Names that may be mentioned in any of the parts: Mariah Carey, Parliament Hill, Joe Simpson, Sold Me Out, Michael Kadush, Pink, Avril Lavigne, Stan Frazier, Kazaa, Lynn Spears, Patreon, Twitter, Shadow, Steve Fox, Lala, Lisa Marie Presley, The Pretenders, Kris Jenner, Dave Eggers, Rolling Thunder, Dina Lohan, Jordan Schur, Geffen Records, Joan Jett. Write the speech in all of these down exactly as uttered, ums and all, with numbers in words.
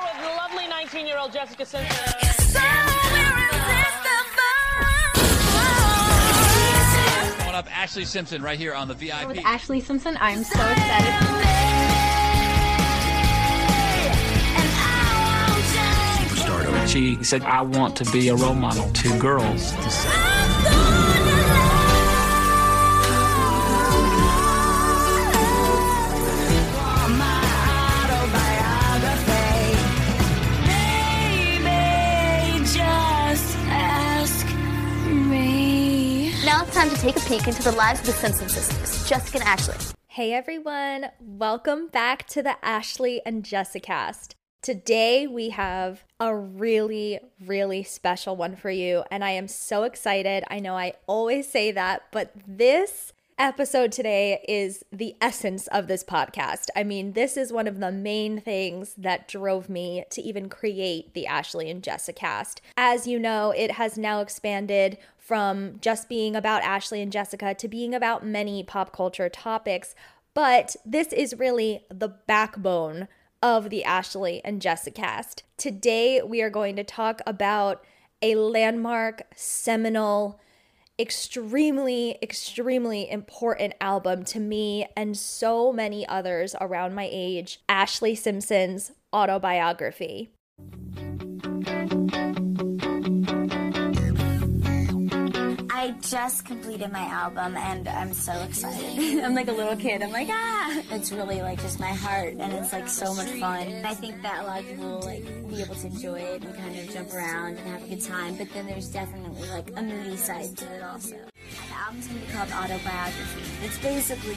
with lovely nineteen-year-old Jessica Simpson. Coming up, Ashlee Simpson right here on the V I P. With Ashlee Simpson, I'm so excited. Stardom. She said, I want to be a role model to girls. Time to take a peek into the lives of the Simpson sisters, Jessica and Ashlee. Hey everyone, welcome back to the Ashlee and Jessicast. Today we have a really, really special one for you, and I am so excited. I know I always say that, but this episode today is the essence of this podcast. I mean, this is one of the main things that drove me to even create the Ashlee and Jessicast. As you know, it has now expanded from just being about Ashlee and Jessica to being about many pop culture topics, but this is really the backbone of the Ashlee and Jessicast. Today, we are going to talk about a landmark, seminal, extremely, extremely important album to me and so many others around my age, Ashlee Simpson's Autobiography. I just completed my album and I'm so excited. I'm like a little kid. I'm like, ah! It's really like just my heart and it's like so much fun. I think that a lot of people will like be able to enjoy it and kind of jump around and have a good time, but then there's definitely like a movie side to it also. The album's gonna be called Autobiography. It's basically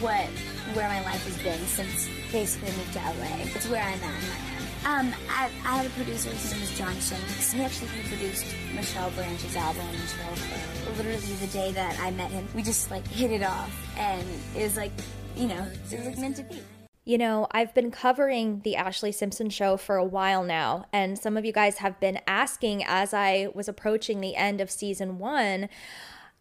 what, where my life has been since basically I moved to L A. It's where I'm at in my life. Um, I, I had a producer, his name was John Shanks. He actually produced Michelle Branch's album, Michelle Branch. Literally the day that I met him, we just like hit it off, and it was like, you know, it was like meant to be. You know, I've been covering the Ashlee Simpson show for a while now, and some of you guys have been asking as I was approaching the end of season one,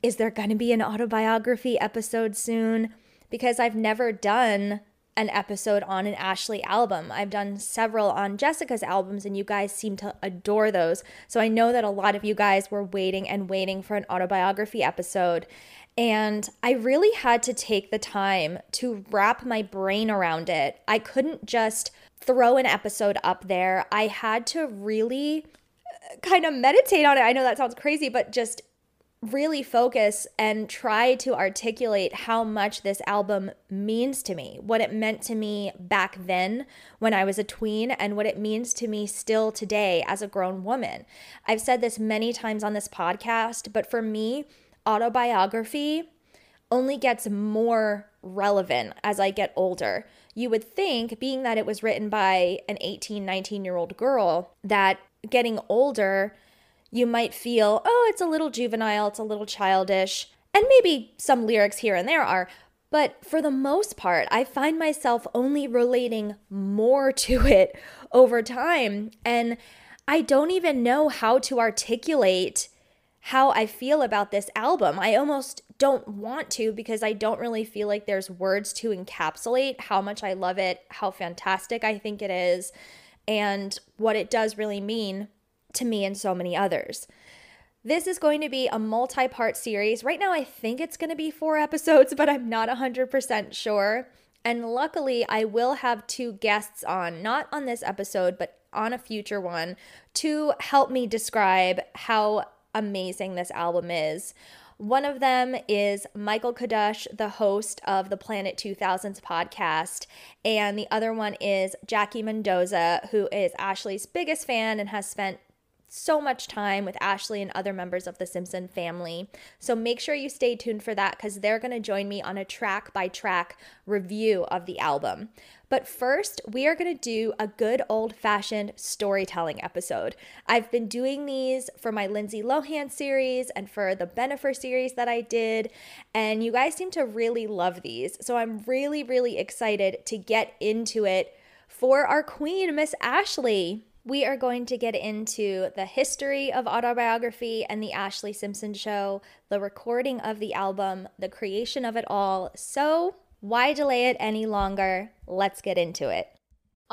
is there going to be an autobiography episode soon? Because I've never done an episode on an Ashlee album. I've done several on Jessica's albums and you guys seem to adore those. So I know that a lot of you guys were waiting and waiting for an autobiography episode. And I really had to take the time to wrap my brain around it. I couldn't just throw an episode up there. I had to really kind of meditate on it. I know that sounds crazy, but just really focus and try to articulate how much this album means to me, what it meant to me back then when I was a tween, and what it means to me still today as a grown woman. I've said this many times on this podcast, but for me, autobiography only gets more relevant as I get older. You would think, being that it was written by an eighteen, nineteen-year-old girl, that getting older, you might feel, oh, it's a little juvenile, it's a little childish, and maybe some lyrics here and there are, but for the most part, I find myself only relating more to it over time, and I don't even know how to articulate how I feel about this album. I almost don't want to because I don't really feel like there's words to encapsulate how much I love it, how fantastic I think it is, and what it does really mean to me and so many others. This is going to be a multi-part series. Right now, I think it's going to be four episodes, but I'm not one hundred percent sure. And luckily, I will have two guests on, not on this episode, but on a future one, to help me describe how amazing this album is. One of them is Michael Kadush, the host of the Planet two thousands podcast, and the other one is Jackie Mendoza, who is Ashlee's biggest fan and has spent so much time with Ashlee and other members of the Simpson family. So make sure you stay tuned for that because they're going to join me on a track by track review of the album. But first, we are going to do a good old-fashioned storytelling episode. I've been doing these for my Lindsay Lohan series and for the Bennifer series that I did, and you guys seem to really love these. So I'm really, really excited to get into it for our queen, Miss Ashlee. We are going to get into the history of Autobiography and the Ashlee Simpson show, the recording of the album, the creation of it all. So why delay it any longer? Let's get into it.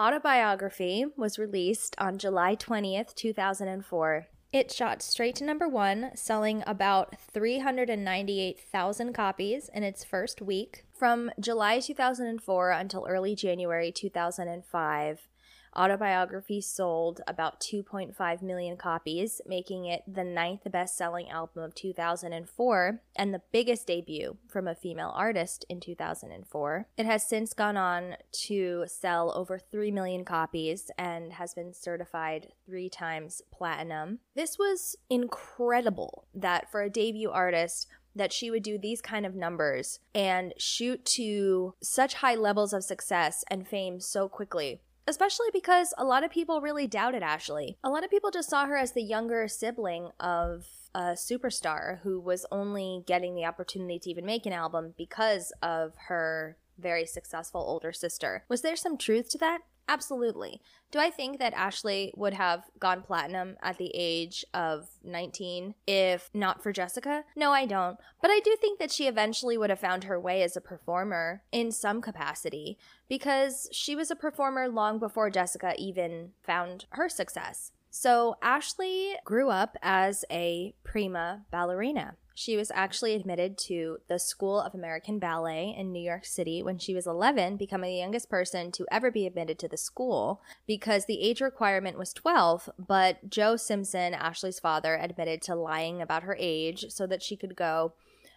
Autobiography was released on July twentieth, two thousand four. It shot straight to number one, selling about three hundred ninety-eight thousand copies in its first week. From July two thousand four until early January two thousand five, Autobiography sold about two point five million copies, making it the ninth best-selling album of two thousand four and the biggest debut from a female artist in two thousand four. It has since gone on to sell over three million copies and has been certified three times platinum. This was incredible that for a debut artist that she would do these kind of numbers and shoot to such high levels of success and fame so quickly. Especially because a lot of people really doubted Ashlee. A lot of people just saw her as the younger sibling of a superstar who was only getting the opportunity to even make an album because of her very successful older sister. Was there some truth to that? Absolutely. Do I think that Ashlee would have gone platinum at the age of nineteen if not for Jessica? No, I don't. But I do think that she eventually would have found her way as a performer in some capacity because she was a performer long before Jessica even found her success. So Ashlee grew up as a prima ballerina. She was actually admitted to the School of American Ballet in New York City when she was eleven, becoming the youngest person to ever be admitted to the school because the age requirement was twelve, but Joe Simpson, Ashlee's father, admitted to lying about her age so that she could go.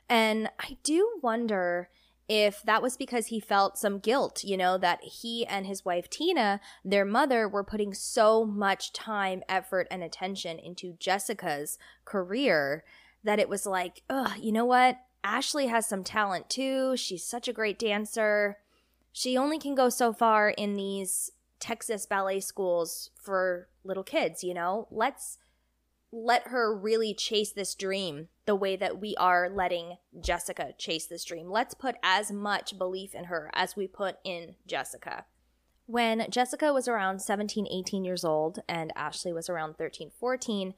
And I do wonder if that was because he felt some guilt, you know, that he and his wife Tina, their mother, were putting so much time, effort, and attention into Jessica's career that it was like, ugh, you know what? Ashlee has some talent too. She's such a great dancer. She only can go so far in these Texas ballet schools for little kids, you know? Let's let her really chase this dream the way that we are letting Jessica chase this dream. Let's put as much belief in her as we put in Jessica. When Jessica was around seventeen, eighteen years old and Ashlee was around thirteen, fourteen,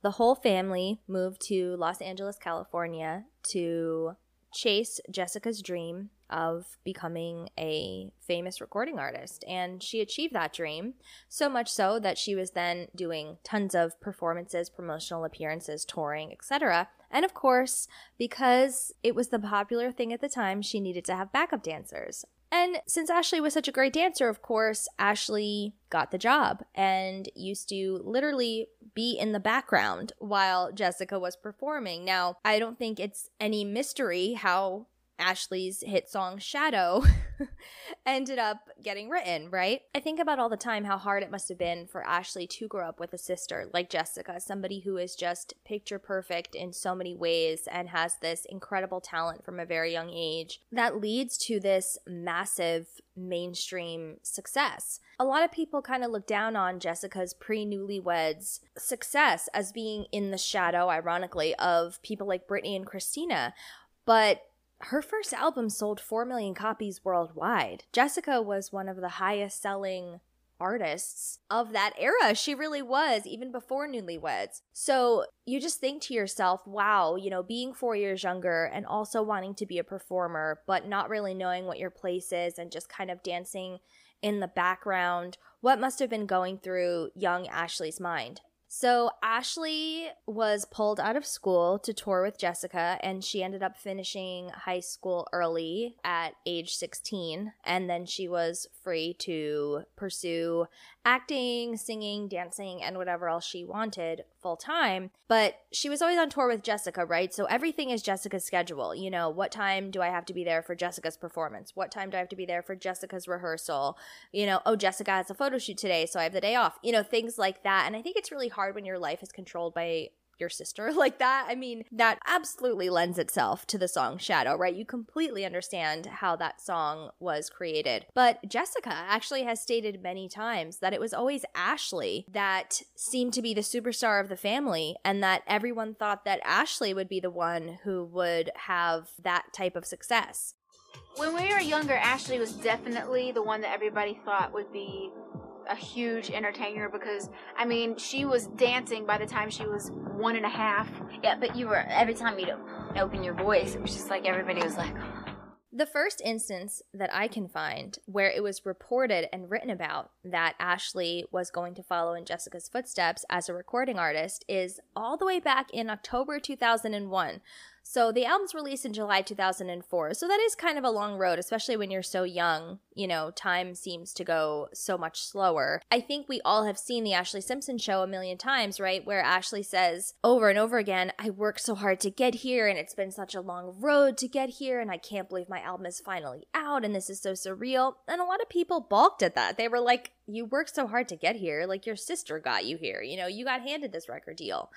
the whole family moved to Los Angeles, California to chase Jessica's dream of becoming a famous recording artist. And she achieved that dream, so much so that she was then doing tons of performances, promotional appearances, touring, et cetera. And of course, because it was the popular thing at the time, she needed to have backup dancers. And since Ashlee was such a great dancer, of course, Ashlee got the job and used to literally be in the background while Jessica was performing. Now, I don't think it's any mystery how Ashlee's hit song Shadow ended up getting written, right? I think about all the time how hard it must have been for Ashlee to grow up with a sister like Jessica, somebody who is just picture perfect in so many ways and has this incredible talent from a very young age that leads to this massive mainstream success. A lot of people kind of look down on Jessica's pre-newlyweds success as being in the shadow, ironically, of people like Britney and Christina, but her first album sold four million copies worldwide. Jessica was one of the highest selling artists of that era. She really was, even before Newlyweds. So you just think to yourself, wow, you know, being four years younger and also wanting to be a performer, but not really knowing what your place is and just kind of dancing in the background, what must have been going through young Ashlee's mind? So Ashlee was pulled out of school to tour with Jessica, and she ended up finishing high school early at age sixteen, and then she was free to pursue acting, singing, dancing, and whatever else she wanted full-time. But she was always on tour with Jessica, right? So everything is Jessica's schedule. You know, what time do I have to be there for Jessica's performance? What time do I have to be there for Jessica's rehearsal? You know, oh, Jessica has a photo shoot today, so I have the day off. You know, things like that. And I think it's really hard when your life is controlled by your sister like that. I mean, that absolutely lends itself to the song Shadow, right? You completely understand how that song was created. But Jessica actually has stated many times that it was always Ashlee that seemed to be the superstar of the family, and that everyone thought that Ashlee would be the one who would have that type of success. When we were younger, Ashlee was definitely the one that everybody thought would be a huge entertainer, because, I mean, she was dancing by the time she was one and a half. Yeah, but you were, every time you'd open your voice, it was just like everybody was like, oh. The first instance that I can find where it was reported and written about that Ashlee was going to follow in Jessica's footsteps as a recording artist is all the way back in October two thousand one. So the album's released in July two thousand four, so that is kind of a long road, especially when you're so young. You know, time seems to go so much slower. I think we all have seen the Ashlee Simpson show a million times, right, where Ashlee says over and over again, I worked so hard to get here, and it's been such a long road to get here, and I can't believe my album is finally out, and this is so surreal. And a lot of people balked at that. They were like, you worked so hard to get here, like your sister got you here, you know, you got handed this record deal.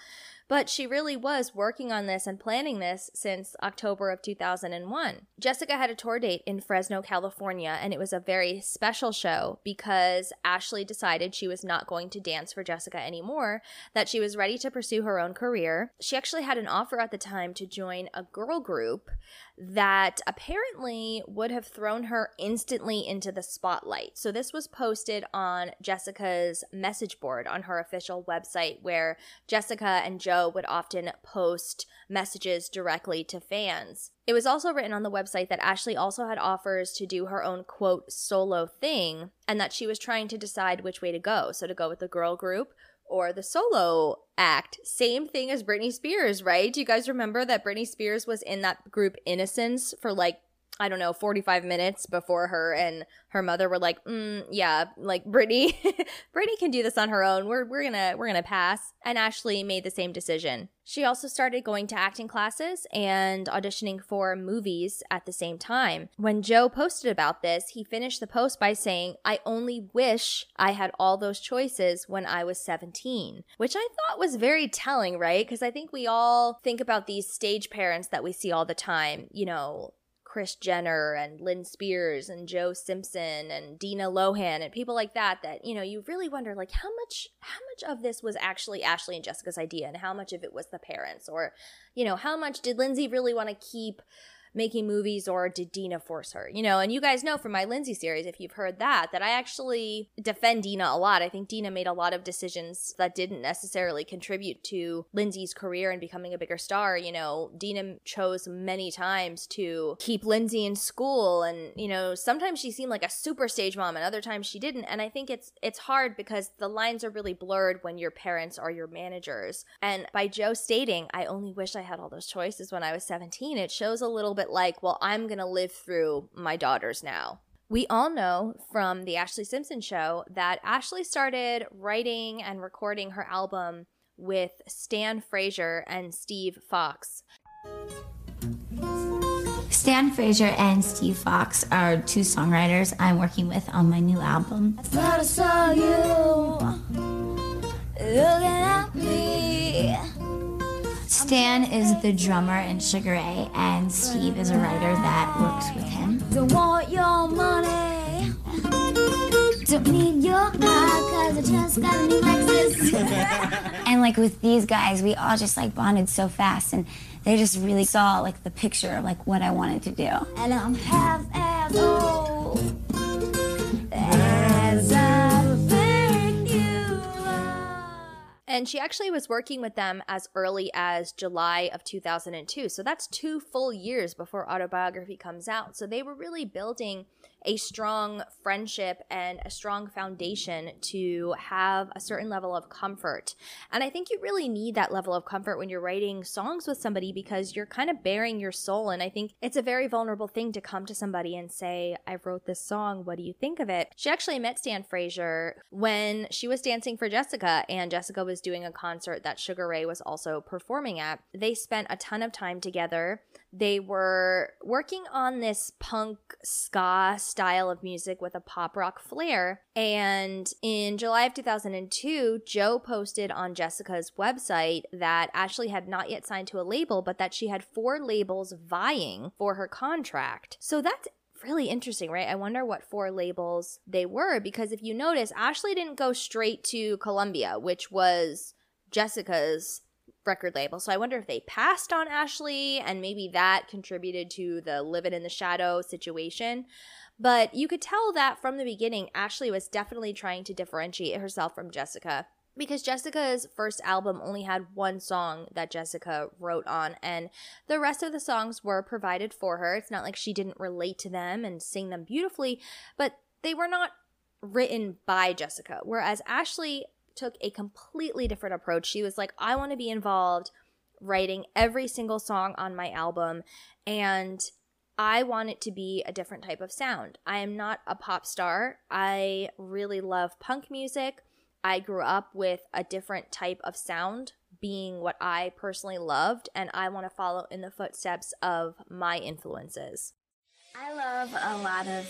But she really was working on this and planning this since October of two thousand one. Jessica had a tour date in Fresno, California, and it was a very special show because Ashlee decided she was not going to dance for Jessica anymore, that she was ready to pursue her own career. She actually had an offer at the time to join a girl group that apparently would have thrown her instantly into the spotlight. So this was posted on Jessica's message board on her official website, where Jessica and Joe would often post messages directly to fans. It was also written on the website that Ashlee also had offers to do her own, quote, solo thing, and that she was trying to decide which way to go. So to go with the girl group or the solo act. Same thing as Britney Spears, right? Do you guys remember that Britney Spears was in that group Innocence for like, I don't know, forty-five minutes before her and her mother were like, mm, yeah, like Britney, Britney can do this on her own. We're we're gonna we're gonna pass. And Ashlee made the same decision. She also started going to acting classes and auditioning for movies at the same time. When Joe posted about this, he finished the post by saying, I only wish I had all those choices when I was seventeen, which I thought was very telling, right? Because I think we all think about these stage parents that we see all the time, you know, Kris Jenner and Lynn Spears and Joe Simpson and Dina Lohan and people like that, that, you know, you really wonder, like, how much how much of this was actually Ashlee and Jessica's idea, and how much of it was the parents, or, you know, how much did Lindsay really want to keep making movies, or did Dina force her? You know, and you guys know from my Lindsay series, if you've heard that, that I actually defend Dina a lot. I think Dina made a lot of decisions that didn't necessarily contribute to Lindsay's career and becoming a bigger star. You know, Dina chose many times to keep Lindsay in school, and, you know, sometimes she seemed like a super stage mom and other times she didn't. And I think it's it's hard because the lines are really blurred when your parents are your managers. And by Joe stating, I only wish I had all those choices when I was seventeen, it shows a little bit But like, well, I'm going to live through my daughters now. We all know from the Ashlee Simpson show that Ashlee started writing and recording her album with Stan Frazier and Steve Fox. Stan Frazier and Steve Fox are two songwriters I'm working with on my new album. I thought I saw you looking at me. Stan is the drummer in Sugar Ray, and Steve is a writer that works with him. Don't want your money. Don't need your love, cause I just got a new Lexus. And like with these guys, we all just like bonded so fast, and they just really saw like the picture of like what I wanted to do. And I'm half as old as I think you are. And she actually was working with them as early as July of two thousand two. So that's two full years before Autobiography comes out. So they were really building a strong friendship and a strong foundation to have a certain level of comfort. And I think you really need that level of comfort when you're writing songs with somebody, because you're kind of bearing your soul. And I think it's a very vulnerable thing to come to somebody and say, I wrote this song, what do you think of it? She actually met Stan Frazier when she was dancing for Jessica, and Jessica was doing a concert that Sugar Ray was also performing at. They spent a ton of time together. They were working on this punk ska style of music with a pop rock flair. And in July of two thousand two, Joe posted on Jessica's website that Ashlee had not yet signed to a label, but that she had four labels vying for her contract. So that's really interesting, right? I wonder what four labels they were, because if you notice, Ashlee didn't go straight to Columbia, which was Jessica's record label. So I wonder if they passed on Ashlee, and maybe that contributed to the Living in the Shadow situation. But you could tell that from the beginning, Ashlee was definitely trying to differentiate herself from Jessica, because Jessica's first album only had one song that Jessica wrote on, and the rest of the songs were provided for her. It's not like she didn't relate to them and sing them beautifully, but they were not written by Jessica, whereas Ashlee took a completely different approach. She was like, I want to be involved writing every single song on my album, and I want it to be a different type of sound. I am not a pop star. I really love punk music. I grew up with a different type of sound being what I personally loved, and I want to follow in the footsteps of my influences. I love a lot of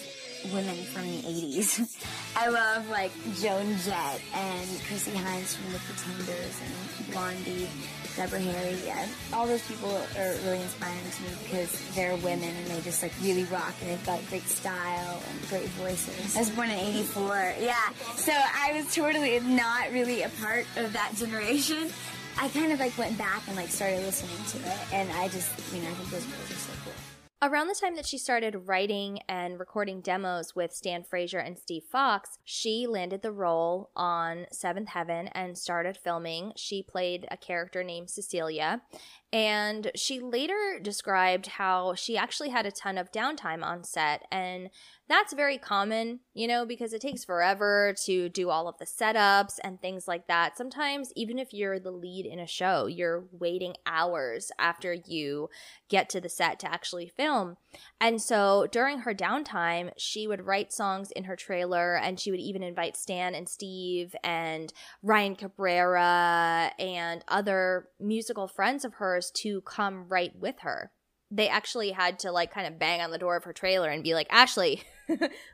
women from the eighties. I love, like, Joan Jett and Chrissie Hynde from The Pretenders and Blondie, Deborah Harry. Yeah. All those people are really inspiring to me because they're women and they just, like, really rock, and they've got great style and great voices. I was born in eighty-four, yeah. So I was totally not really a part of that generation. I kind of, like, went back and, like, started listening to it, and I just, you know, I think those girls are so cool. Around the time that she started writing and recording demos with Stan Frazier and Steve Fox, she landed the role on Seventh Heaven and started filming. She played a character named Cecilia, and she later described how she actually had a ton of downtime on set, and that's very common, you know, because it takes forever to do all of the setups and things like that. Sometimes, even if you're the lead in a show, you're waiting hours after you get to the set to actually film. And so during her downtime, she would write songs in her trailer, and she would even invite Stan and Steve and Ryan Cabrera and other musical friends of hers to come write with her. They actually had to, like, kind of bang on the door of her trailer and be like, Ashlee,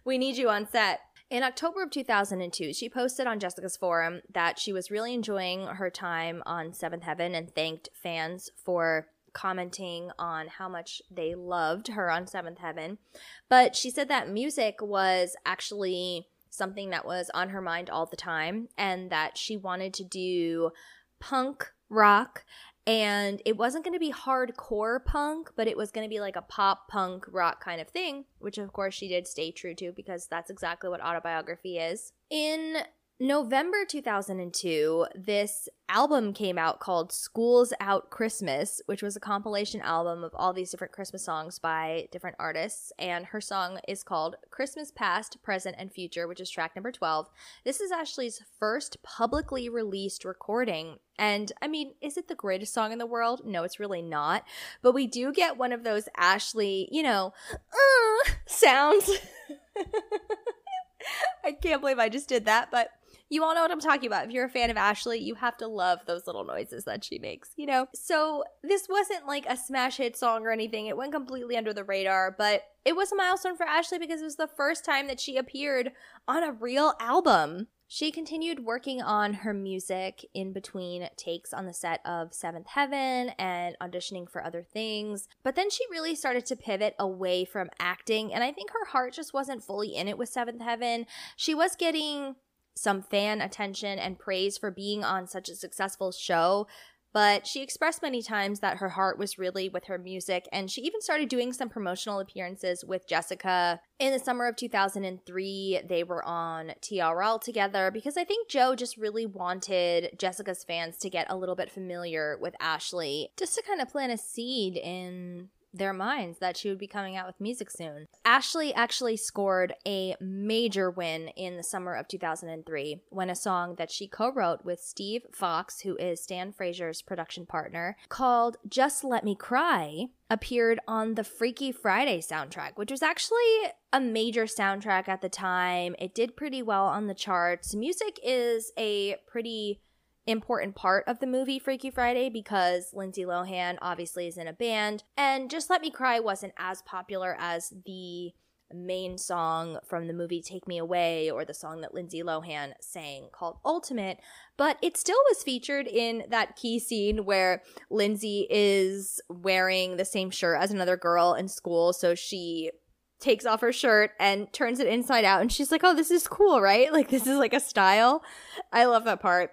we need you on set. In October of two thousand two, she posted on Jessica's forum that she was really enjoying her time on Seventh Heaven and thanked fans for commenting on how much they loved her on Seventh Heaven. But she said that music was actually something that was on her mind all the time, and that she wanted to do punk rock, and it wasn't going to be hardcore punk, but it was going to be like a pop punk rock kind of thing, which of course she did stay true to, because that's exactly what Autobiography is. In November two thousand two, this album came out called School's Out Christmas, which was a compilation album of all these different Christmas songs by different artists, and her song is called Christmas Past, Present, and Future, which is track number twelve. This is Ashlee's first publicly released recording, and I mean, is it the greatest song in the world? No, it's really not, but we do get one of those Ashlee, you know, uh, sounds. I can't believe I just did that, but you all know what I'm talking about. If you're a fan of Ashlee, you have to love those little noises that she makes, you know? So this wasn't like a smash hit song or anything. It went completely under the radar, but it was a milestone for Ashlee because it was the first time that she appeared on a real album. She continued working on her music in between takes on the set of Seventh Heaven and auditioning for other things. But then she really started to pivot away from acting, and I think her heart just wasn't fully in it with Seventh Heaven. She was getting some fan attention and praise for being on such a successful show, but she expressed many times that her heart was really with her music, and she even started doing some promotional appearances with Jessica. In the summer of two thousand three, they were on T R L together, because I think Joe just really wanted Jessica's fans to get a little bit familiar with Ashlee, just to kind of plant a seed in their minds that she would be coming out with music soon. Ashlee actually scored a major win in the summer of two thousand three when a song that she co-wrote with Steve Fox, who is Stan Frazier's production partner, called Just Let Me Cry, appeared on the Freaky Friday soundtrack, which was actually a major soundtrack at the time. It did pretty well on the charts. Music is a pretty important part of the movie Freaky Friday because Lindsay Lohan obviously is in a band, and Just Let Me Cry wasn't as popular as the main song from the movie Take Me Away or the song that Lindsay Lohan sang called Ultimate, but it still was featured in that key scene where Lindsay is wearing the same shirt as another girl in school, so she takes off her shirt and turns it inside out, and she's like, oh, this is cool, right? Like, this is like a style. I love that part.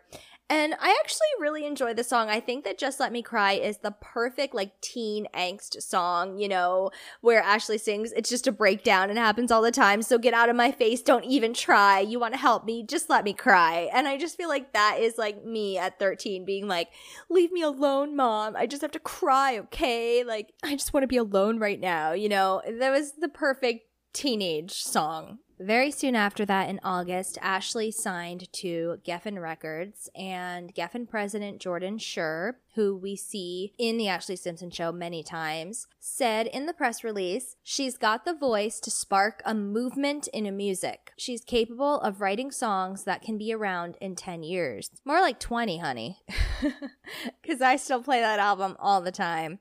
And I actually really enjoy the song. I think that Just Let Me Cry is the perfect, like, teen angst song, you know, where Ashlee sings, it's just a breakdown and it happens all the time, so get out of my face, don't even try, you want to help me, just let me cry. And I just feel like that is, like, me at thirteen being like, leave me alone, mom, I just have to cry, okay? Like, I just want to be alone right now, you know? That was the perfect teenage song. Very soon after that, in August, Ashlee signed to Geffen Records, and Geffen president Jordan Schur, who we see in the Ashlee Simpson show many times, said in the press release, she's got the voice to spark a movement in music. She's capable of writing songs that can be around in ten years. More like twenty, honey, because I still play that album all the time.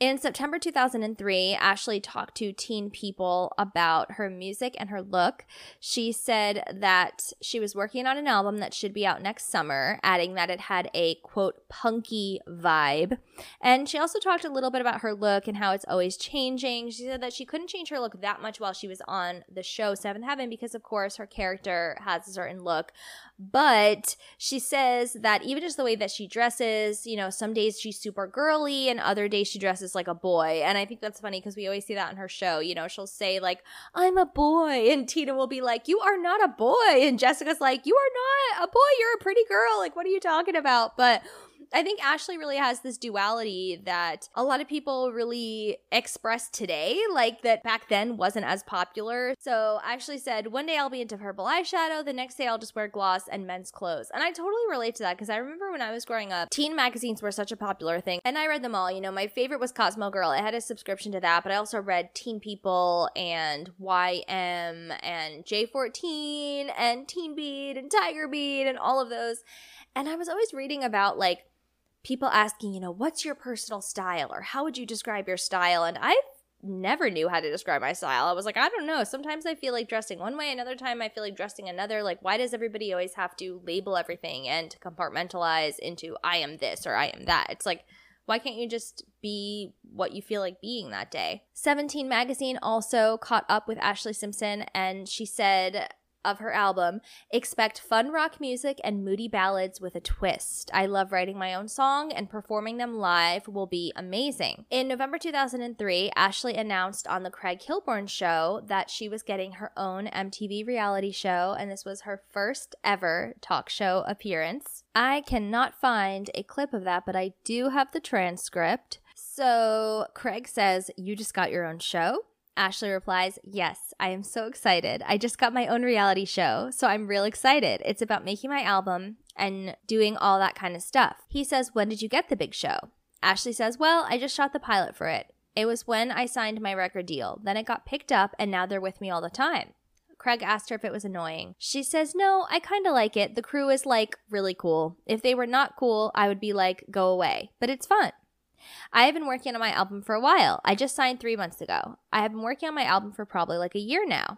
In September two thousand three, Ashlee talked to Teen People about her music and her look. She said that she was working on an album that should be out next summer, adding that it had a, quote, punky vibe. And she also talked a little bit about her look and how it's always changing. She said that she couldn't change her look that much while she was on the show Seventh Heaven because, of course, her character has a certain look. But she says that even just the way that she dresses, you know, some days she's super girly and other days she dresses like a boy. And I think that's funny because we always see that on her show. You know, she'll say like, I'm a boy, and Tina will be like, you are not a boy, and Jessica's like, you are not a boy, you're a pretty girl, like, what are you talking about? But I think Ashlee really has this duality that a lot of people really express today, like that back then wasn't as popular. So Ashlee said, one day I'll be into purple eyeshadow, the next day I'll just wear gloss and men's clothes. And I totally relate to that because I remember when I was growing up, teen magazines were such a popular thing. And I read them all. You know, my favorite was Cosmo Girl. I had a subscription to that, but I also read Teen People and Y M and J fourteen and Teen Beat and Tiger Beat and all of those. And I was always reading about, like, people asking, you know, what's your personal style or how would you describe your style? And I never knew how to describe my style. I was like, I don't know. Sometimes I feel like dressing one way, another time I feel like dressing another. Like, why does everybody always have to label everything and to compartmentalize into I am this or I am that? It's like, why can't you just be what you feel like being that day? Seventeen magazine also caught up with Ashlee Simpson, and she said of her album, expect fun rock music and moody ballads with a twist. I love writing my own song, and performing them live will be amazing. In November two thousand three, Ashlee announced on the Craig Kilborn show that she was getting her own M T V reality show, and this was her first ever talk show appearance. I cannot find a clip of that, but I do have the transcript. So Craig says, you just got your own show? Ashlee replies, yes, I am so excited. I just got my own reality show, so I'm real excited. It's about making my album and doing all that kind of stuff. He says, when did you get the big show? Ashlee says, well, I just shot the pilot for it. It was when I signed my record deal. Then it got picked up, and now they're with me all the time. Craig asked her if it was annoying. She says, no, I kind of like it. The crew is, like, really cool. If they were not cool, I would be like, go away. But it's fun. I have been working on my album for a while. I just signed three months ago. I have been working on my album for probably like a year now.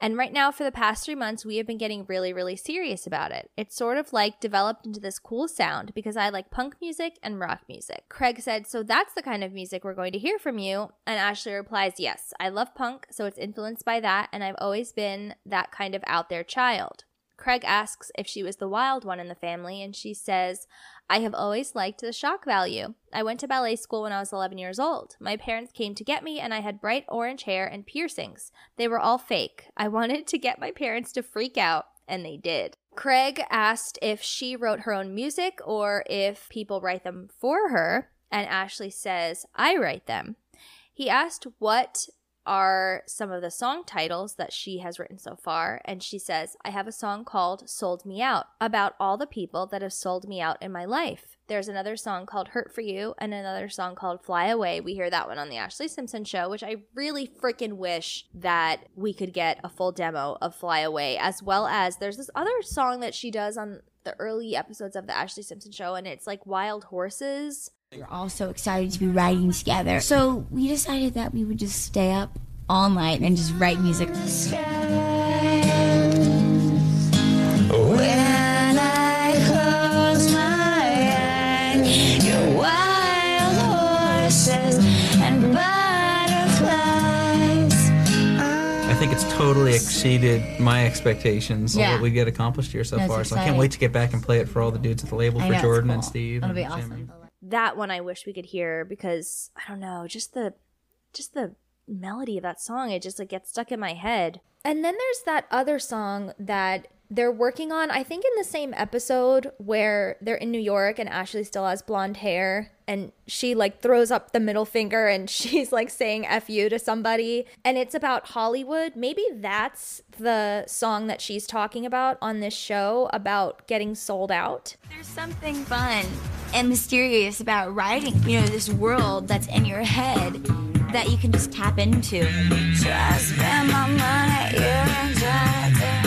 And right now, for the past three months, we have been getting really, really serious about it. It's sort of like developed into this cool sound because I like punk music and rock music. Craig said, so that's the kind of music we're going to hear from you. And Ashlee replies, yes, I love punk, so it's influenced by that, and I've always been that kind of out there child. Craig asks if she was the wild one in the family, and she says, I have always liked the shock value. I went to ballet school when I was eleven years old. My parents came to get me, and I had bright orange hair and piercings. They were all fake. I wanted to get my parents to freak out, and they did. Craig asked if she wrote her own music or if people write them for her, and Ashlee says, I write them. He asked what are some of the song titles that she has written so far, and she says, I have a song called Sold Me Out, about all the people that have sold me out in my life. There's another song called Hurt For You and another song called Fly Away. We hear that one on the Ashlee Simpson show, which I really freaking wish that we could get a full demo of Fly Away, as well as there's this other song that she does on the early episodes of the Ashlee Simpson show, and it's like Wild Horses. We were all so excited to be writing together, so we decided that we would just stay up all night and just write music. When I close my eyes, your wild horses and butterflies. I think it's totally exceeded my expectations, yeah, of what we get accomplished here so That's far. Exciting. So I can't wait to get back and play it for all the dudes at the label, I for know, Jordan cool. and Steve. That'll and be awesome. Jimmy. That one I wish we could hear, because I don't know, just the just the melody of that song, it just like gets stuck in my head. And then there's that other song that they're working on, I think in the same episode, where they're in New York and Ashlee still has blonde hair and she like throws up the middle finger and she's like saying F you to somebody, and it's about Hollywood. Maybe that's the song that she's talking about on this show about getting sold out. There's something fun and mysterious about writing, you know, this world that's in your head that you can just tap into. So I spend my money, you can try to.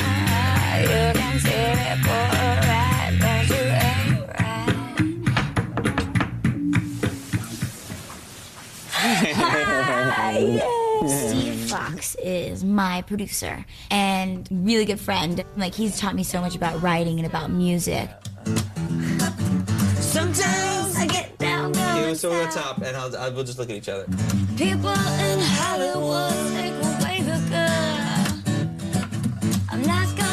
You can see it for a ride, but you ain't right. Steve Fox is my producer and really good friend. Like, he's taught me so much about writing and about music. Sometimes I get down. He was over the top, and I'll, I'll, we'll just look at each other. People in Hollywood take away the good. I'm not gonna.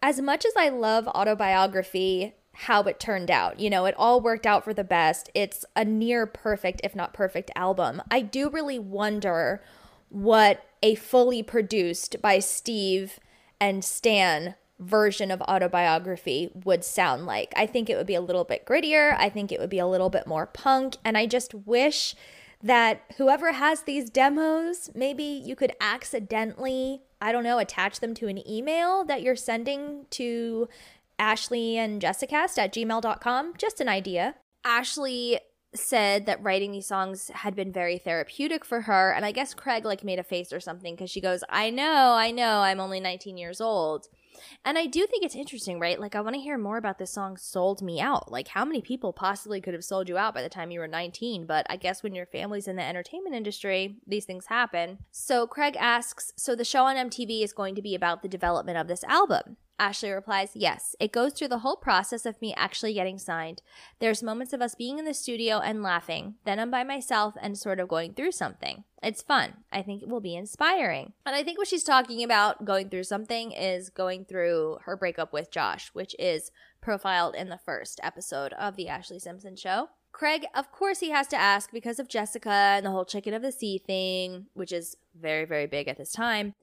As much as I love Autobiography, how it turned out, you know, it all worked out for the best. It's a near perfect, if not perfect, album. I do really wonder what a fully produced by Steve and Stan version of Autobiography would sound like. I think it would be a little bit grittier. I think it would be a little bit more punk. And I just wish that whoever has these demos, maybe you could accidentally, I don't know, attach them to an email that you're sending to Ashlee and Jessicast at gmail dot com. Just an idea. Ashlee said that writing these songs had been very therapeutic for her. And I guess Craig like made a face or something, because she goes, I know, I know, I'm only nineteen years old. And I do think it's interesting, right? Like, I want to hear more about this song, Sold Me Out. Like, how many people possibly could have sold you out by the time you were nineteen? But I guess when your family's in the entertainment industry, these things happen. So Craig asks, so the show on M T V is going to be about the development of this album. Ashlee replies, yes, it goes through the whole process of me actually getting signed. There's moments of us being in the studio and laughing. Then I'm by myself and sort of going through something. It's fun. I think it will be inspiring. And I think what she's talking about, going through something, is going through her breakup with Josh, which is profiled in the first episode of the Ashlee Simpson show. Craig, of course, he has to ask because of Jessica and the whole chicken of the sea thing, which is very, very big at this time.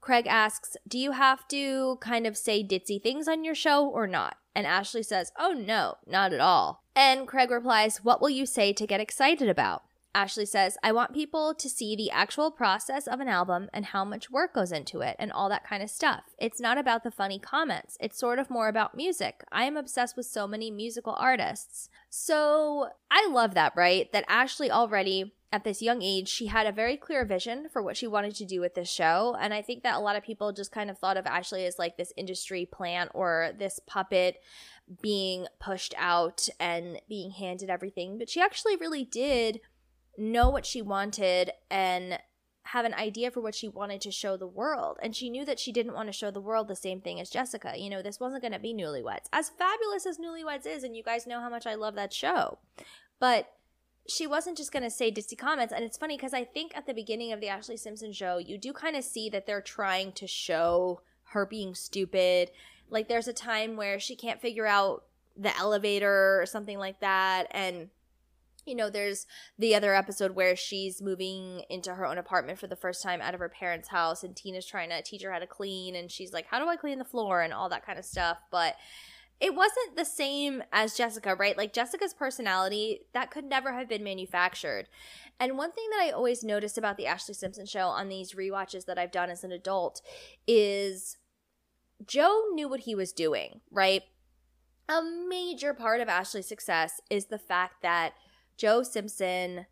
Craig asks, do you have to kind of say ditzy things on your show or not? And Ashlee says, oh no, not at all. And Craig replies, what will you say to get excited about? Ashlee says, I want people to see the actual process of an album and how much work goes into it and all that kind of stuff. It's not about the funny comments. It's sort of more about music. I am obsessed with so many musical artists. So I love that, right? That Ashlee already, at this young age, she had a very clear vision for what she wanted to do with this show. And I think that a lot of people just kind of thought of Ashlee as like this industry plant or this puppet being pushed out and being handed everything. But she actually really did know what she wanted and have an idea for what she wanted to show the world. And she knew that she didn't want to show the world the same thing as Jessica. You know, this wasn't going to be Newlyweds. As fabulous as Newlyweds is, and you guys know how much I love that show. But she wasn't just going to say ditzy comments. And it's funny because I think at the beginning of the Ashlee Simpson show, you do kind of see that they're trying to show her being stupid. Like, there's a time where she can't figure out the elevator or something like that. And, you know, there's the other episode where she's moving into her own apartment for the first time out of her parents' house, and Tina's trying to teach her how to clean, and she's like, how do I clean the floor, and all that kind of stuff. But it wasn't the same as Jessica, right? Like, Jessica's personality, that could never have been manufactured. And one thing that I always noticed about the Ashlee Simpson show on these rewatches that I've done as an adult is Joe knew what he was doing, right? A major part of Ashlee's success is the fact that Joe Simpson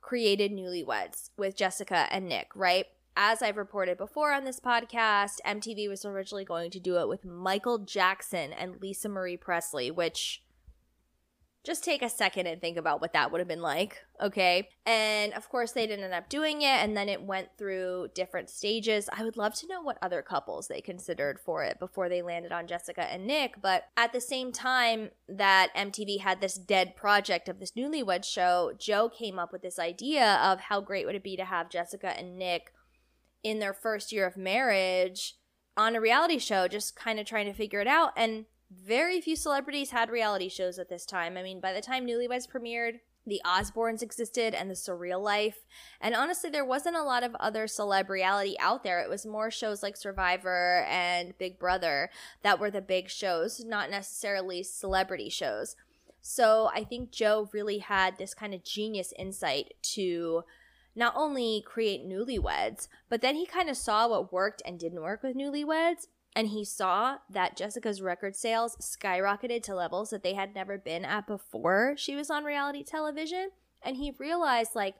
created Newlyweds with Jessica and Nick, right? As I've reported before on this podcast, M T V was originally going to do it with Michael Jackson and Lisa Marie Presley, which just take a second and think about what that would have been like, okay? And of course they didn't end up doing it, and then it went through different stages. I would love to know what other couples they considered for it before they landed on Jessica and Nick, but at the same time that M T V had this dead project of this Newlywed show, Joe came up with this idea of how great would it be to have Jessica and Nick in their first year of marriage on a reality show, just kind of trying to figure it out. And very few celebrities had reality shows at this time. I mean, by the time Newlyweds premiered, the Osbournes existed and The Surreal Life. And honestly, there wasn't a lot of other celeb reality out there. It was more shows like Survivor and Big Brother that were the big shows, not necessarily celebrity shows. So I think Joe really had this kind of genius insight to not only create Newlyweds, but then he kind of saw what worked and didn't work with Newlyweds, and he saw that Jessica's record sales skyrocketed to levels that they had never been at before she was on reality television, and he realized, like,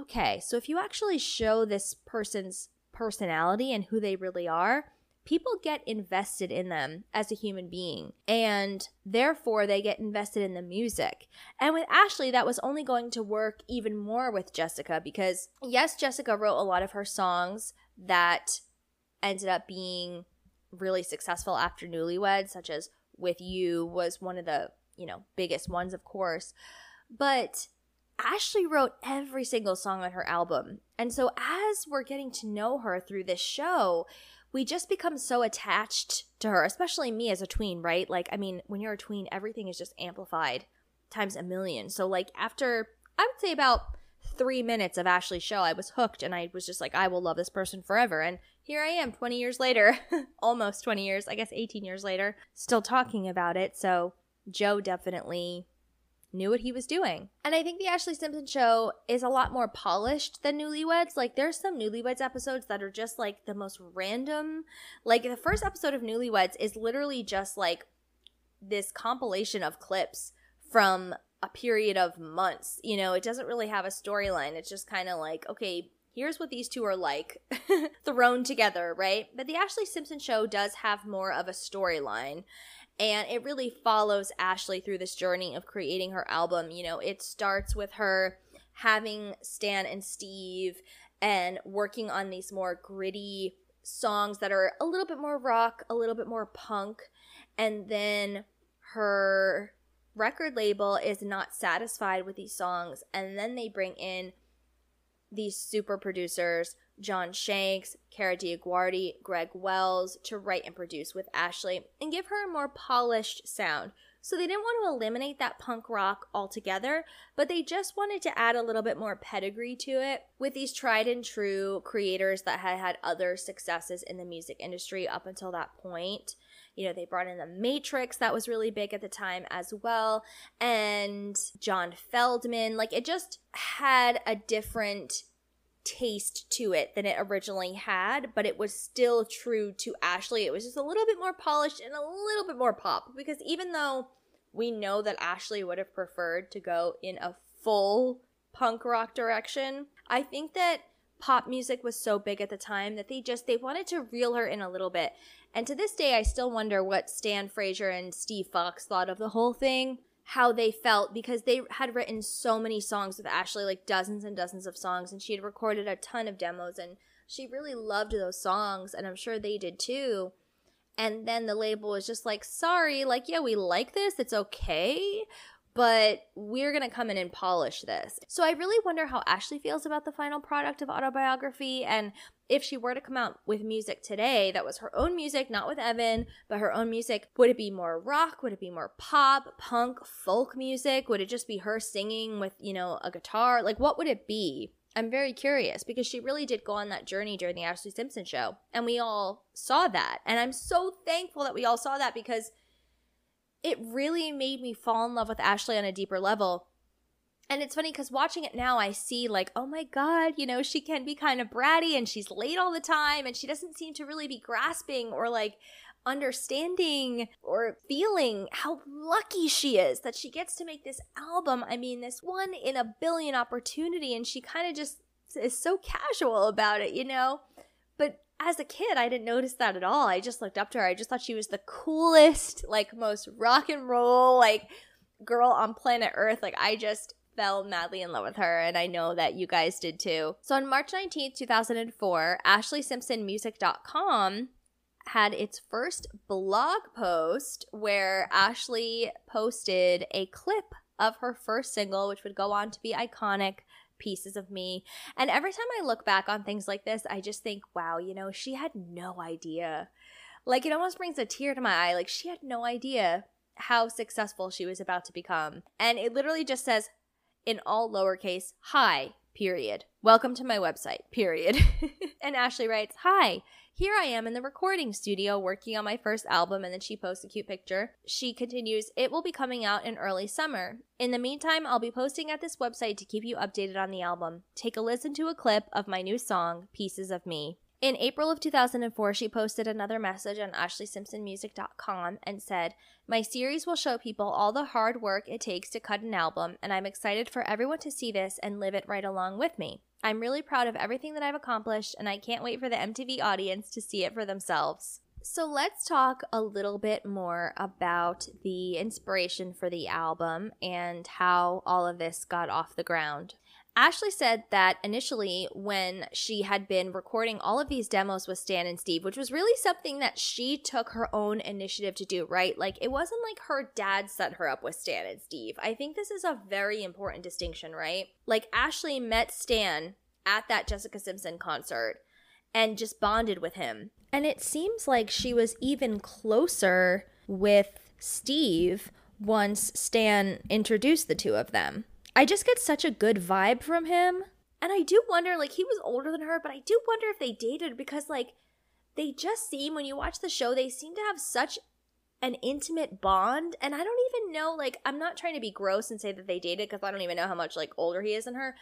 okay, so if you actually show this person's personality and who they really are, people get invested in them as a human being, and therefore they get invested in the music. And with Ashlee, that was only going to work even more with Jessica, because yes, Jessica wrote a lot of her songs that ended up being really successful after Newlyweds, such as With You was one of the, you know, biggest ones, of course. But Ashlee wrote every single song on her album. And so as we're getting to know her through this show, we just become so attached to her, especially me as a tween, right? Like, I mean, when you're a tween, everything is just amplified times a million. So, like, after, I would say about three minutes of Ashlee's show, I was hooked, and I was just like, I will love this person forever. And here I am twenty years later, almost twenty years, I guess eighteen years later, still talking about it. So Joe definitely knew what he was doing. And I think the Ashlee Simpson show is a lot more polished than Newlyweds. Like, there's some Newlyweds episodes that are just like the most random. Like, the first episode of Newlyweds is literally just like this compilation of clips from a period of months. You know, it doesn't really have a storyline. It's just kind of like, okay, here's what these two are like thrown together, right? But the Ashlee Simpson show does have more of a storyline. And it really follows Ashlee through this journey of creating her album. You know, it starts with her having Stan and Steve and working on these more gritty songs that are a little bit more rock, a little bit more punk. And then her record label is not satisfied with these songs. And then they bring in these super producers, John Shanks, Cara DioGuardi, Greg Wells, to write and produce with Ashlee and give her a more polished sound. So they didn't want to eliminate that punk rock altogether, but they just wanted to add a little bit more pedigree to it with these tried and true creators that had had other successes in the music industry up until that point. You know, they brought in The Matrix, that was really big at the time as well, and John Feldman. Like, it just had a different taste to it than it originally had, but it was still true to Ashlee. It was just a little bit more polished and a little bit more pop, because even though we know that Ashlee would have preferred to go in a full punk rock direction, I think that pop music was so big at the time that they just they wanted to reel her in a little bit. And to this day, I still wonder what Stan Frazier and Steve Fox thought of the whole thing, how they felt, because they had written so many songs with Ashlee, like dozens and dozens of songs, and she had recorded a ton of demos, and she really loved those songs, and I'm sure they did too. And then the label was just like, sorry, like, yeah, we like this, it's okay, but we're going to come in and polish this. So I really wonder how Ashlee feels about the final product of Autobiography, and if she were to come out with music today that was her own music, not with Evan, but her own music, would it be more rock? Would it be more pop, punk, folk music? Would it just be her singing with, you know, a guitar? Like, what would it be? I'm very curious, because she really did go on that journey during the Ashlee Simpson show, and we all saw that. And I'm so thankful that we all saw that, because it really made me fall in love with Ashlee on a deeper level. And it's funny because watching it now, I see like, oh my God, you know, she can be kind of bratty and she's late all the time and she doesn't seem to really be grasping or like understanding or feeling how lucky she is that she gets to make this album. I mean, this one in a billion opportunity, and she kind of just is so casual about it, you know? But as a kid, I didn't notice that at all. I just looked up to her. I just thought she was the coolest, like most rock and roll, like girl on planet Earth. Like I just fell madly in love with her, and I know that you guys did too. So on March nineteenth, two thousand four, Ashlee Simpson Music dot com had its first blog post where Ashlee posted a clip of her first single, which would go on to be iconic, Pieces of Me. And every time I look back on things like this, I just think, wow, you know, she had no idea. Like, it almost brings a tear to my eye. Like, she had no idea how successful she was about to become. And it literally just says, in all lowercase, hi, period. Welcome to my website, period. And Ashlee writes, hi, here I am in the recording studio working on my first album, and then she posts a cute picture. She continues, it will be coming out in early summer. In the meantime, I'll be posting at this website to keep you updated on the album. Take a listen to a clip of my new song, Pieces of Me. In April of two thousand four, she posted another message on Ashlee Simpson Music dot com and said, my series will show people all the hard work it takes to cut an album, and I'm excited for everyone to see this and live it right along with me. I'm really proud of everything that I've accomplished, and I can't wait for the M T V audience to see it for themselves. So let's talk a little bit more about the inspiration for the album and how all of this got off the ground. Ashlee said that initially when she had been recording all of these demos with Stan and Steve, which was really something that she took her own initiative to do, right? Like, it wasn't like her dad set her up with Stan and Steve. I think this is a very important distinction, right? Like, Ashlee met Stan at that Jessica Simpson concert and just bonded with him. And it seems like she was even closer with Steve once Stan introduced the two of them. I just get such a good vibe from him. And I do wonder, like, he was older than her, but I do wonder if they dated, because, like, they just seem, when you watch the show, they seem to have such an intimate bond. And I don't even know, like, I'm not trying to be gross and say that they dated, because I don't even know how much, like, older he is than her.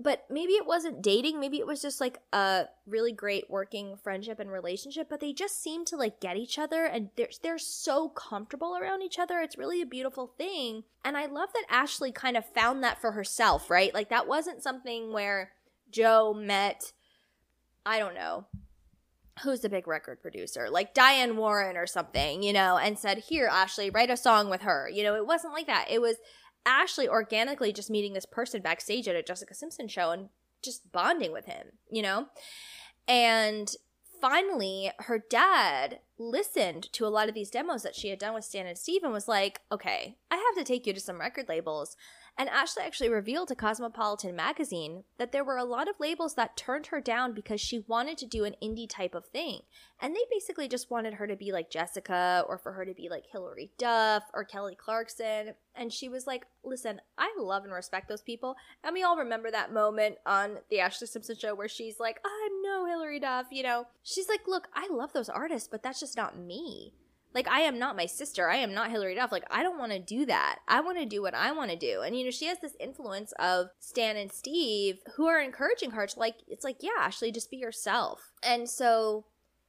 But maybe it wasn't dating. Maybe it was just, like, a really great working friendship and relationship. But they just seem to, like, get each other. And they're, they're so comfortable around each other. It's really a beautiful thing. And I love that Ashlee kind of found that for herself, right? Like, that wasn't something where Joe met, I don't know, who's the big record producer? Like, Diane Warren or something, you know, and said, here, Ashlee, write a song with her. You know, it wasn't like that. It was Ashlee organically just meeting this person backstage at a Jessica Simpson show and just bonding with him, you know? And finally, her dad listened to a lot of these demos that she had done with Stan and Steve and was like, okay, I have to take you to some record labels. And Ashlee actually revealed to Cosmopolitan magazine that there were a lot of labels that turned her down because she wanted to do an indie type of thing. And they basically just wanted her to be like Jessica, or for her to be like Hilary Duff or Kelly Clarkson. And she was like, listen, I love and respect those people. And we all remember that moment on the Ashlee Simpson show where she's like, I'm no Hilary Duff, you know. She's like, look, I love those artists, but that's just not me. Like, I am not my sister. I am not Hilary Duff. Like, I don't want to do that. I want to do what I want to do. And, you know, she has this influence of Stan and Steve who are encouraging her to, like, it's like, yeah, Ashlee, just be yourself. And so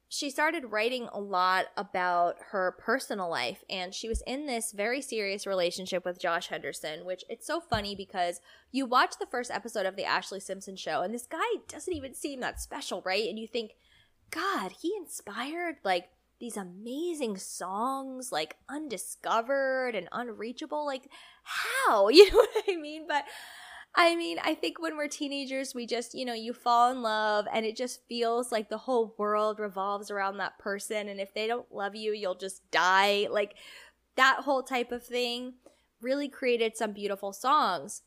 she started writing a lot about her personal life. And she was in this very serious relationship with Josh Henderson, which it's so funny because you watch the first episode of the Ashlee Simpson show and this guy doesn't even seem that special, right? And you think, God, he inspired, like, these amazing songs like Undiscovered and Unreachable. Like, how? You know what I mean? But I mean, I think when we're teenagers, we just, you know, you fall in love and it just feels like the whole world revolves around that person. And if they don't love you, you'll just die. Like, that whole type of thing really created some beautiful songs.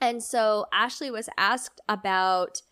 And so Ashlee was asked about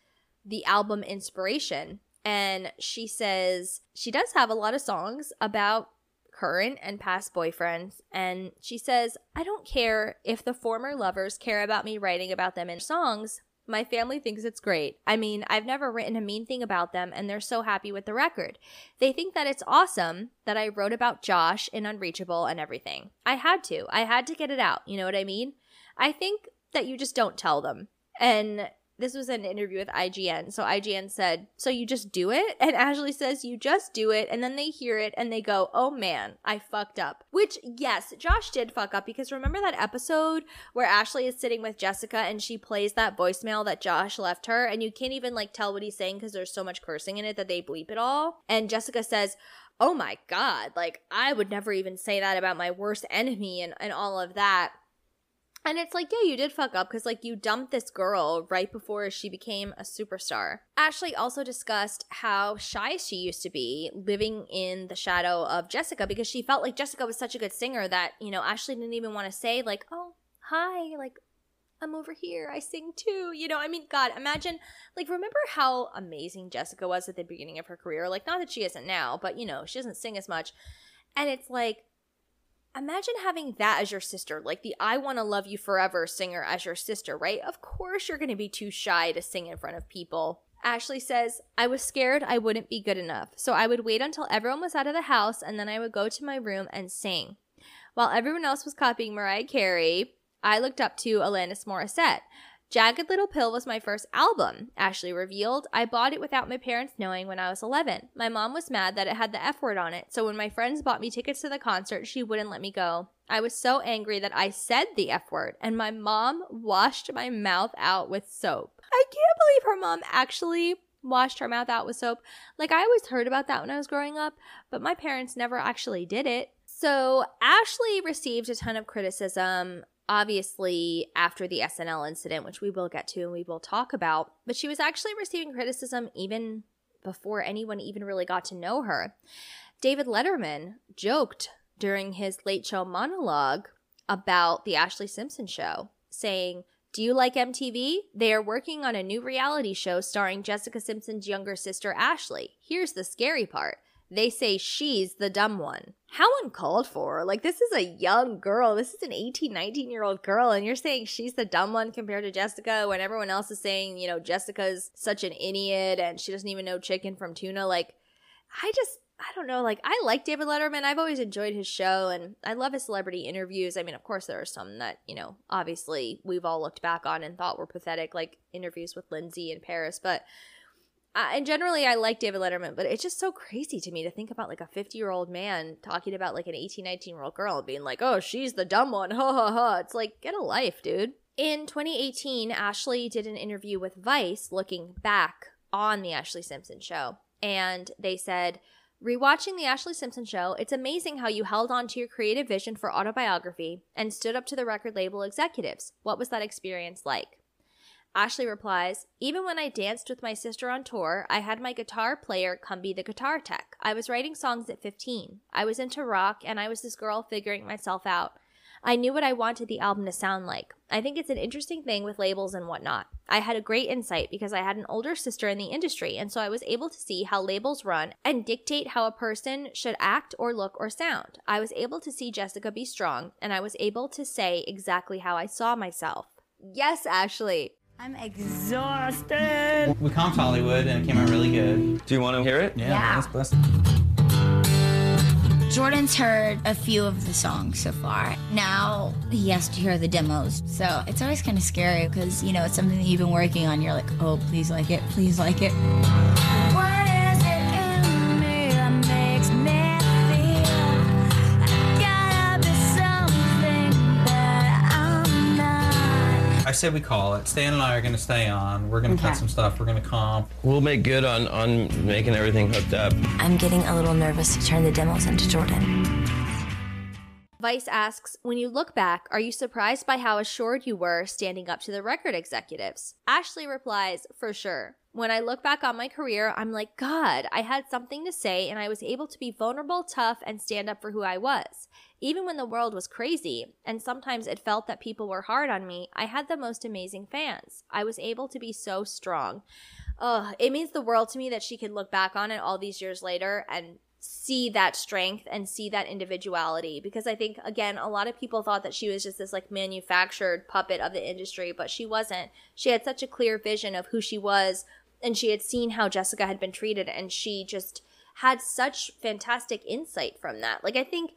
the album inspiration, and she says she does have a lot of songs about current and past boyfriends, and she says, I don't care if the former lovers care about me writing about them in songs. My family thinks it's great. I mean, I've never written a mean thing about them, and they're so happy with the record. They think that it's awesome that I wrote about Josh in Unreachable and everything. I had to. I had to get it out. You know what I mean? I think that you just don't tell them. And this was an interview with I G N. So I G N said, so you just do it? And Ashlee says, you just do it. And then they hear it and they go, oh man, I fucked up. Which, yes, Josh did fuck up, because remember that episode where Ashlee is sitting with Jessica and she plays that voicemail that Josh left her, and you can't even like tell what he's saying because there's so much cursing in it that they bleep it all. And Jessica says, oh my God, like I would never even say that about my worst enemy and, and all of that. And it's like, yeah, you did fuck up because, like, you dumped this girl right before she became a superstar. Ashlee also discussed how shy she used to be living in the shadow of Jessica, because she felt like Jessica was such a good singer that, you know, Ashlee didn't even want to say, like, oh, hi, like, I'm over here. I sing too. You know, I mean, God, imagine, like, remember how amazing Jessica was at the beginning of her career? Like, not that she isn't now, but, you know, she doesn't sing as much. And it's like, imagine having that as your sister, like the I Want to Love You Forever singer as your sister, right? Of course you're going to be too shy to sing in front of people. Ashlee says, I was scared I wouldn't be good enough, so I would wait until everyone was out of the house, and then I would go to my room and sing. While everyone else was copying Mariah Carey, I looked up to Alanis Morissette. Jagged Little Pill was my first album, Ashlee revealed. I bought it without my parents knowing when I was eleven. My mom was mad that it had the F word on it, so when my friends bought me tickets to the concert, she wouldn't let me go. I was so angry that I said the F word, and my mom washed my mouth out with soap. I can't believe her mom actually washed her mouth out with soap. Like, I always heard about that when I was growing up, but my parents never actually did it. So Ashlee received a ton of criticism, obviously, after the S N L incident, which we will get to and we will talk about, but she was actually receiving criticism even before anyone even really got to know her. David Letterman joked during his Late Show monologue about the Ashlee Simpson show, saying, do you like M T V? They are working on a new reality show starring Jessica Simpson's younger sister, Ashlee. Here's the scary part. They say she's the dumb one. How uncalled for. Like, this is a young girl. This is an eighteen, nineteen-year-old girl, and you're saying she's the dumb one compared to Jessica when everyone else is saying, you know, Jessica's such an idiot and she doesn't even know chicken from tuna. Like, I just, I don't know. Like, I like David Letterman. I've always enjoyed his show, and I love his celebrity interviews. I mean, of course, there are some that, you know, obviously we've all looked back on and thought were pathetic, like interviews with Lindsay and Paris, but Uh, and generally, I like David Letterman, but it's just so crazy to me to think about, like, a fifty-year-old man talking about, like, an eighteen, nineteen-year-old girl and being like, oh, she's the dumb one, ha, ha, ha. It's like, get a life, dude. In twenty eighteen, Ashlee did an interview with Vice looking back on the Ashlee Simpson show, and they said, rewatching the Ashlee Simpson show, it's amazing how you held on to your creative vision for Autobiography and stood up to the record label executives. What was that experience like? Ashlee replies, even when I danced with my sister on tour, I had my guitar player come be the guitar tech. I was writing songs at fifteen. I was into rock, and I was this girl figuring myself out. I knew what I wanted the album to sound like. I think it's an interesting thing with labels and whatnot. I had a great insight because I had an older sister in the industry, and so I was able to see how labels run and dictate how a person should act or look or sound. I was able to see Jessica be strong, and I was able to say exactly how I saw myself. Yes, Ashlee. I'm exhausted. We comped Hollywood and it came out really good. Do you want to hear it? Yeah. yeah. That's blessed. Jordan's heard a few of the songs so far. Now he has to hear the demos. So it's always kind of scary because, you know, it's something that you've been working on. You're like, oh, please like it. Please like it. What is it in me that makes me feel I gotta be something that I'm not? I said we call it. Stan and I are going to stay on. We're going to okay. cut some stuff. We're going to comp. We'll make good on, on making everything hooked up. I'm getting a little nervous to turn the demos into Jordan. Vice asks, when you look back, are you surprised by how assured you were standing up to the record executives? Ashlee replies, for sure. When I look back on my career, I'm like, God, I had something to say and I was able to be vulnerable, tough, and stand up for who I was. Even when the world was crazy and sometimes it felt that people were hard on me, I had the most amazing fans. I was able to be so strong. Ugh, it means the world to me that she could look back on it all these years later and see that strength and see that individuality, because I think, again, a lot of people thought that she was just this like manufactured puppet of the industry, but she wasn't. She had such a clear vision of who she was, and she had seen how Jessica had been treated, and she just had such fantastic insight from that. Like, I think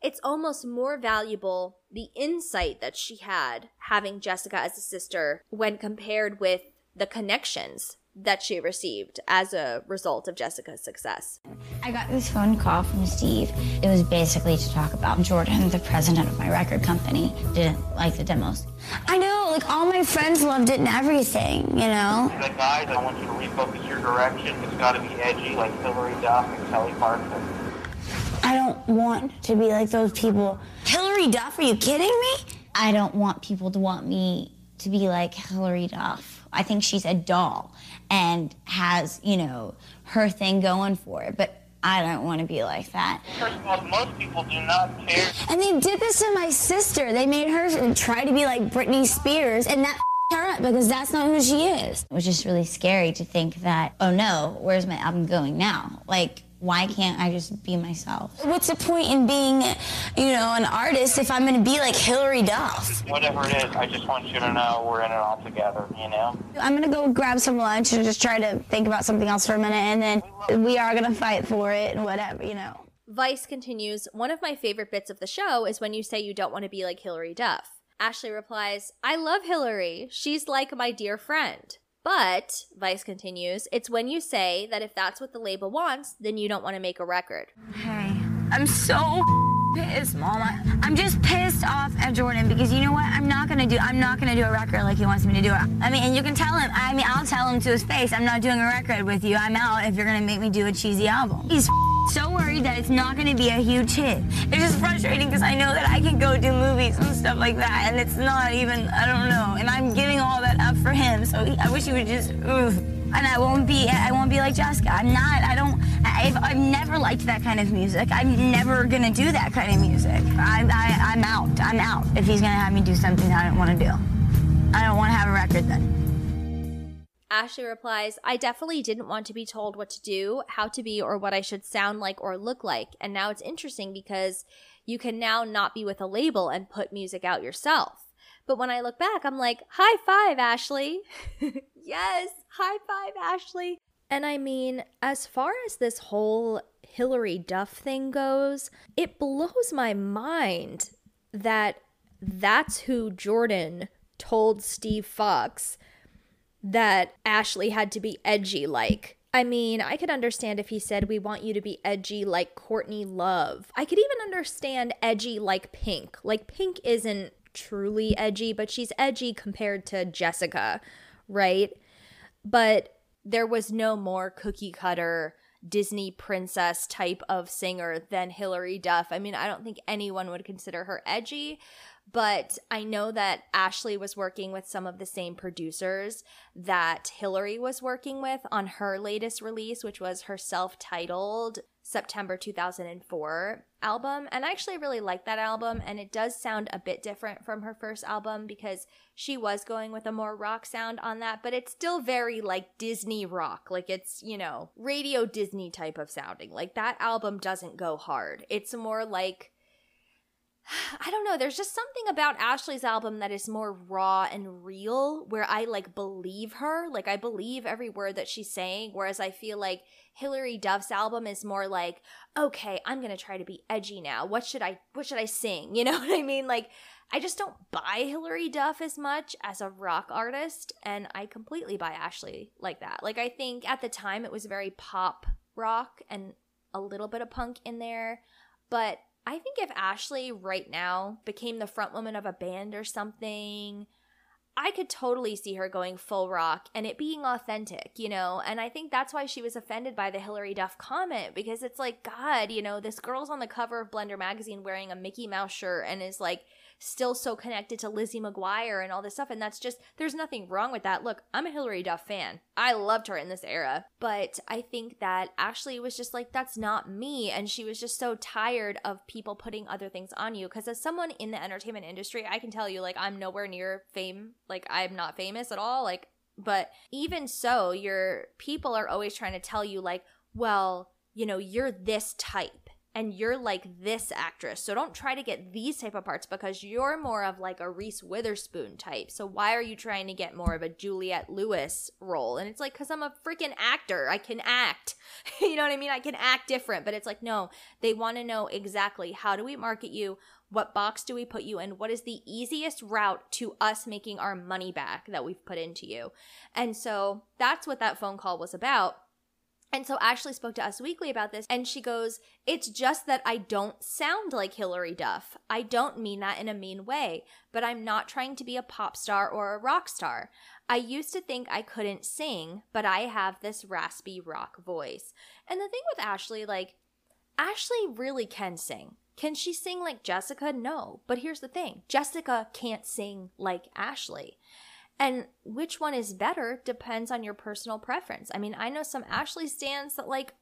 it's almost more valuable, the insight that she had having Jessica as a sister when compared with the connections that she received as a result of Jessica's success. I got this phone call from Steve. It was basically to talk about Jordan, the president of my record company, didn't like the demos. I know, like all my friends loved it and everything, you know? He's like, guys, I want you to refocus your direction. It's gotta be edgy like Hilary Duff and Kelly Clarkson. I don't want to be like those people. Hilary Duff, are you kidding me? I don't want people to want me to be like Hilary Duff. I think she's a doll and has, you know, her thing going for it, but I don't want to be like that. First of all, most people do not care. And they did this to my sister. They made her try to be like Britney Spears, and that f***ed her up because that's not who she is. It was just really scary to think that, oh no, where's my album going now? Like, why can't I just be myself? What's the point in being, you know, an artist if I'm going to be like Hilary Duff? Whatever it is, I just want you to know we're in it all together, you know? I'm going to go grab some lunch and just try to think about something else for a minute, and then we are going to fight for it and whatever, you know. Vice continues, one of my favorite bits of the show is when you say you don't want to be like Hilary Duff. Ashlee replies, I love Hilary. She's like my dear friend. But, Vice continues, it's when you say that if that's what the label wants, then you don't want to make a record. Hey, I'm so pissed, Mama. I'm just pissed off at Jordan because you know what? I'm not going to do I'm not going to do a record like he wants me to do it. I mean, and you can tell him. I mean, I'll tell him to his face. I'm not doing a record with you. I'm out if you're going to make me do a cheesy album. He's so worried that it's not going to be a huge hit. It's just frustrating because I know that I can go do movies and stuff like that, and it's not even, I don't know, and I'm giving all that up for him, so he, I wish he would just, oof. And I won't be, I won't be like Jessica. I'm not, I don't, I've, I've never liked that kind of music. I'm never going to do that kind of music. I, I, I'm out, I'm out if he's going to have me do something that I don't want to do. I don't want to have a record then. Ashlee replies, I definitely didn't want to be told what to do, how to be, or what I should sound like or look like. And now it's interesting because you can now not be with a label and put music out yourself. But when I look back, I'm like, high five, Ashlee. Yes, high five, Ashlee. And I mean, as far as this whole Hilary Duff thing goes, it blows my mind that that's who Jordan told Steve Fox that Ashlee had to be edgy like. I mean, I could understand if he said, we want you to be edgy like Courtney Love. I could even understand edgy like Pink. Like, Pink isn't truly edgy, but she's edgy compared to Jessica, right? But there was no more cookie cutter Disney princess type of singer than Hilary Duff. I mean, I don't think anyone would consider her edgy, but I know that Ashlee was working with some of the same producers that Hilary was working with on her latest release, which was her self-titled September two thousand four album. And I actually really like that album, and it does sound a bit different from her first album because she was going with a more rock sound on that, but it's still very like Disney rock. Like, it's, you know, Radio Disney type of sounding. Like, that album doesn't go hard. It's more like, I don't know, there's just something about Ashlee's album that is more raw and real, where I like believe her, like I believe every word that she's saying, whereas I feel like Hilary Duff's album is more like, okay, I'm gonna try to be edgy now, what should I what should I sing, you know what I mean? Like, I just don't buy Hilary Duff as much as a rock artist, and I completely buy Ashlee like that. Like, I think at the time it was very pop rock and a little bit of punk in there, but I think if Ashlee right now became the frontwoman of a band or something, I could totally see her going full rock and it being authentic, you know? And I think that's why she was offended by the Hilary Duff comment, because it's like, God, you know, this girl's on the cover of Blender magazine wearing a Mickey Mouse shirt and is like still so connected to Lizzie McGuire and all this stuff. And that's just, there's nothing wrong with that. Look, I'm a Hilary Duff fan. I loved her in this era. But I think that Ashlee was just like, that's not me. And she was just so tired of people putting other things on you. Because as someone in the entertainment industry, I can tell you, like, I'm nowhere near fame. Like, I'm not famous at all. Like, but even so, your people are always trying to tell you, like, well, you know, you're this type and you're like this actress. So don't try to get these type of parts because you're more of like a Reese Witherspoon type. So why are you trying to get more of a Juliette Lewis role? And it's like, because I'm a freaking actor. I can act. You know what I mean? I can act different. But it's like, no, they want to know exactly how do we market you? What box do we put you in? What is the easiest route to us making our money back that we've put into you? And so that's what that phone call was about. And so Ashlee spoke to Us Weekly about this, and she goes, it's just that I don't sound like Hilary Duff. I don't mean that in a mean way, but I'm not trying to be a pop star or a rock star. I used to think I couldn't sing, but I have this raspy rock voice. And the thing with Ashlee, like, Ashlee really can sing. Can she sing like Jessica? No. But here's the thing. Jessica can't sing like Ashlee. And which one is better depends on your personal preference. I mean, I know some Ashlee stans that, like,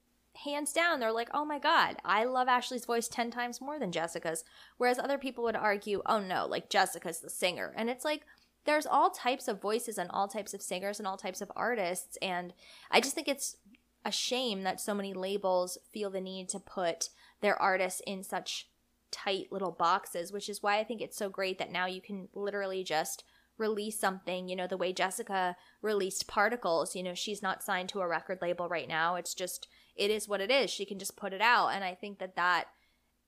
hands down, they're like, oh my God, I love Ashlee's voice ten times more than Jessica's. Whereas other people would argue, oh no, like Jessica's the singer. And it's like, there's all types of voices and all types of singers and all types of artists. And I just think it's a shame that so many labels feel the need to put their artists in such tight little boxes, which is why I think it's so great that now you can literally just release something, you know, the way Jessica released Particles. You know, she's not signed to a record label right now. It's just, it is what it is. She can just put it out. And I think that that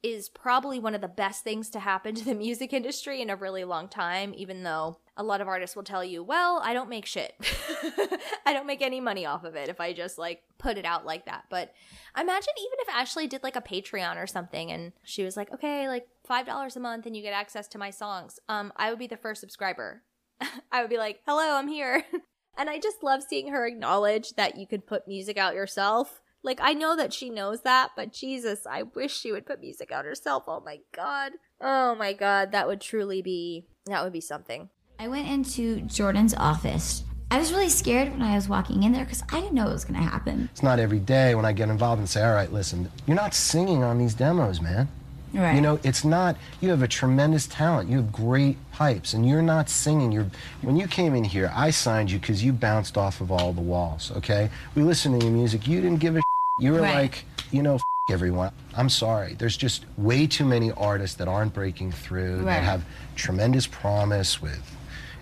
is probably one of the best things to happen to the music industry in a really long time, even though a lot of artists will tell you, well, I don't make shit. I don't make any money off of it if I just, like, put it out like that. But imagine even if Ashlee did, like, a Patreon or something and she was like, okay, like, five dollars a month and you get access to my songs. Um, I would be the first subscriber. I would be like, hello, I'm here. And I just love seeing her acknowledge that you can put music out yourself. Like, I know that she knows that, but Jesus, I wish she would put music out herself. Oh my God. Oh my God. That would truly be, that would be something. I went into Jordan's office. I was really scared when I was walking in there because I didn't know what was going to happen. It's not every day when I get involved and say, all right, listen, you're not singing on these demos, man. Right. You know, it's not, you have a tremendous talent. You have great pipes and you're not singing. You're, when you came in here, I signed you because you bounced off of all the walls, okay? We listened to your music. You didn't give a shit. You were right. Like, you know, f- everyone. I'm sorry. There's just way too many artists that aren't breaking through, right. That have tremendous promise with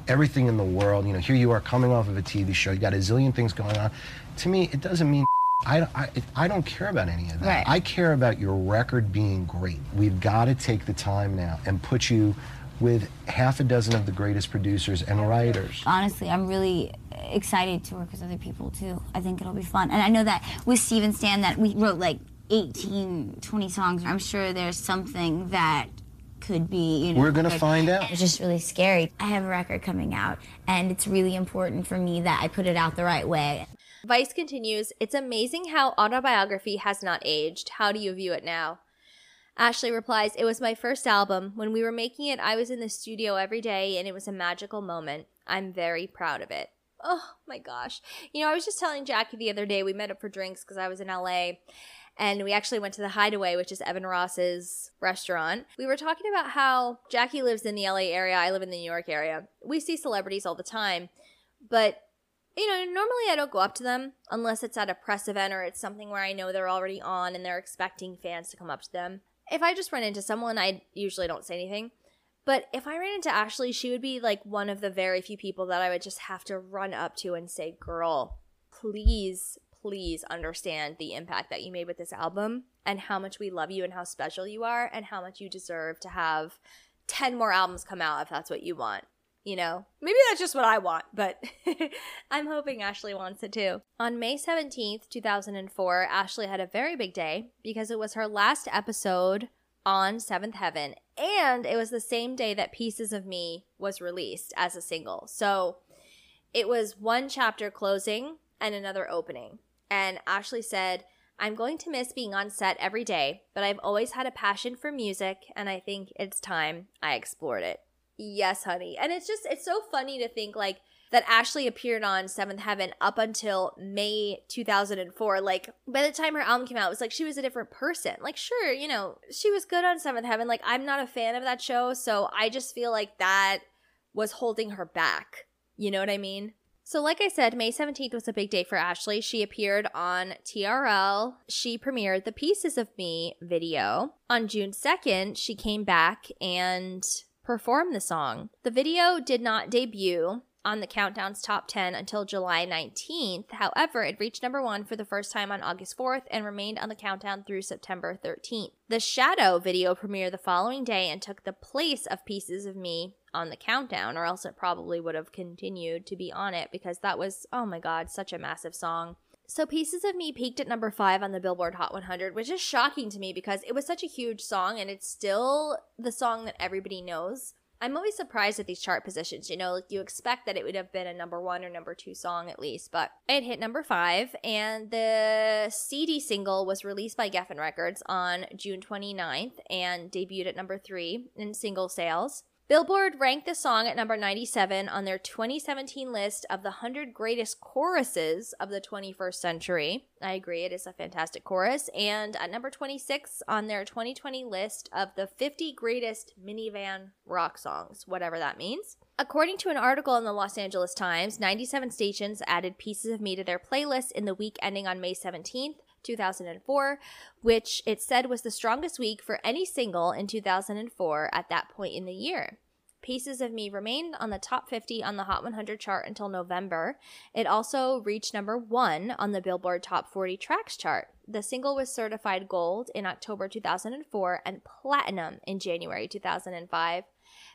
everything in the world. You know, here you are coming off of a T V show. You got a zillion things going on. To me, it doesn't mean I, I, I don't care about any of that. Right. I care about your record being great. We've got to take the time now and put you with half a dozen of the greatest producers and writers. Honestly, I'm really excited to work with other people, too. I think it'll be fun. And I know that with Steve and Stan that we wrote, like, eighteen, twenty songs. I'm sure there's something that could be, you know. We're going to find out. It's just really scary. I have a record coming out, and it's really important for me that I put it out the right way. Vice continues, it's amazing how Autobiography has not aged. How do you view it now? Ashlee replies, it was my first album. When we were making it, I was in the studio every day, and it was a magical moment. I'm very proud of it. Oh, my gosh. You know, I was just telling Jackie the other day, we met up for drinks because I was in L A, and we actually went to the Hideaway, which is Evan Ross's restaurant. We were talking about how Jackie lives in the L A area. I live in the New York area. We see celebrities all the time, but you know, normally I don't go up to them unless it's at a press event or it's something where I know they're already on and they're expecting fans to come up to them. If I just run into someone, I usually don't say anything. But if I ran into Ashlee, she would be like one of the very few people that I would just have to run up to and say, girl, please, please understand the impact that you made with this album and how much we love you and how special you are and how much you deserve to have ten more albums come out if that's what you want. You know, maybe that's just what I want, but I'm hoping Ashlee wants it too. On May seventeenth, two thousand four, Ashlee had a very big day because it was her last episode on Seventh Heaven, and it was the same day that Pieces of Me was released as a single. So it was one chapter closing and another opening. And Ashlee said, I'm going to miss being on set every day, but I've always had a passion for music, and I think it's time I explored it. Yes, honey. And it's just, it's so funny to think, like, that Ashlee appeared on Seventh Heaven up until May two thousand four. Like, by the time her album came out, it was like she was a different person. Like, sure, you know, she was good on Seventh Heaven. Like, I'm not a fan of that show, so I just feel like that was holding her back. You know what I mean? So like I said, May seventeenth was a big day for Ashlee. She appeared on T R L. She premiered the Pieces of Me video. On June second, she came back and performed the song. The video did not debut on the Countdown's top ten until July nineteenth. However, it reached number one for the first time on August fourth and remained on the Countdown through September thirteenth. The Shadow video premiered the following day and took the place of Pieces of Me on the Countdown, or else it probably would have continued to be on it, because that was, oh my god, such a massive song. So Pieces of Me peaked at number five on the Billboard Hot one hundred, which is shocking to me because it was such a huge song and it's still the song that everybody knows. I'm always surprised at these chart positions, you know, like you expect that it would have been a number one or number two song at least, but it hit number five, and the C D single was released by Geffen Records on June twenty-ninth and debuted at number three in single sales. Billboard ranked the song at number ninety-seven on their twenty seventeen list of the one hundred greatest choruses of the twenty-first century. I agree, it is a fantastic chorus. And at number twenty-six on their twenty twenty list of the fifty greatest minivan rock songs, whatever that means. According to an article in the Los Angeles Times, ninety-seven stations added Pieces of Me to their playlist in the week ending on May seventeenth, two thousand four, which it said was the strongest week for any single in two thousand four at that point in the year. Pieces of Me remained on the top fifty on the Hot one hundred chart until November. It also reached number one on the Billboard Top forty Tracks chart. The single was certified gold in October two thousand four and platinum in January two thousand five.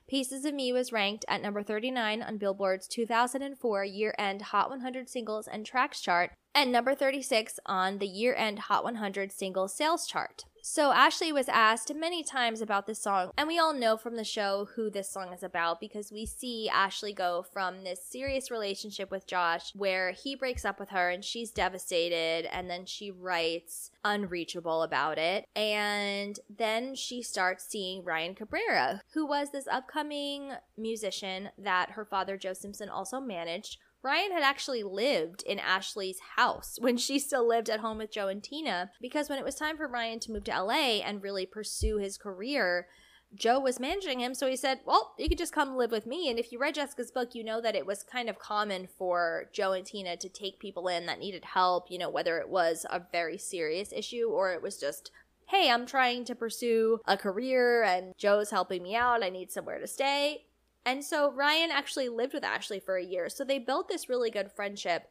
Pieces of Me was ranked at number thirty-nine on Billboard's two thousand four year-end Hot one hundred Singles and Tracks chart and number thirty-six on the year-end Hot one hundred Single Sales chart. So Ashlee was asked many times about this song, and we all know from the show who this song is about because we see Ashlee go from this serious relationship with Josh where he breaks up with her and she's devastated, and then she writes Unreachable about it, and then she starts seeing Ryan Cabrera, who was this upcoming musician that her father Joe Simpson also managed. Ryan had actually lived in Ashlee's house when she still lived at home with Joe and Tina, because when it was time for Ryan to move to L A and really pursue his career, Joe was managing him, so he said, well, you could just come live with me. And if you read Jessica's book, you know that it was kind of common for Joe and Tina to take people in that needed help, you know, whether it was a very serious issue or it was just, hey, I'm trying to pursue a career and Joe's helping me out, I need somewhere to stay. And so Ryan actually lived with Ashlee for a year. So they built this really good friendship.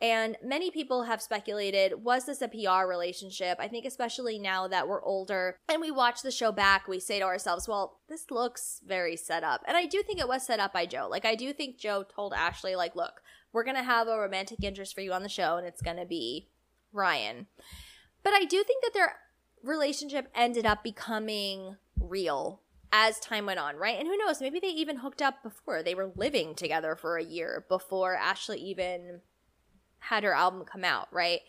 And many people have speculated, was this a P R relationship? I think especially now that we're older and we watch the show back, we say to ourselves, well, this looks very set up. And I do think it was set up by Joe. Like, I do think Joe told Ashlee, like, look, we're going to have a romantic interest for you on the show and it's going to be Ryan. But I do think that their relationship ended up becoming real as time went on, right? And who knows, maybe they even hooked up before. They were living together for a year before Ashlee even had her album come out, right?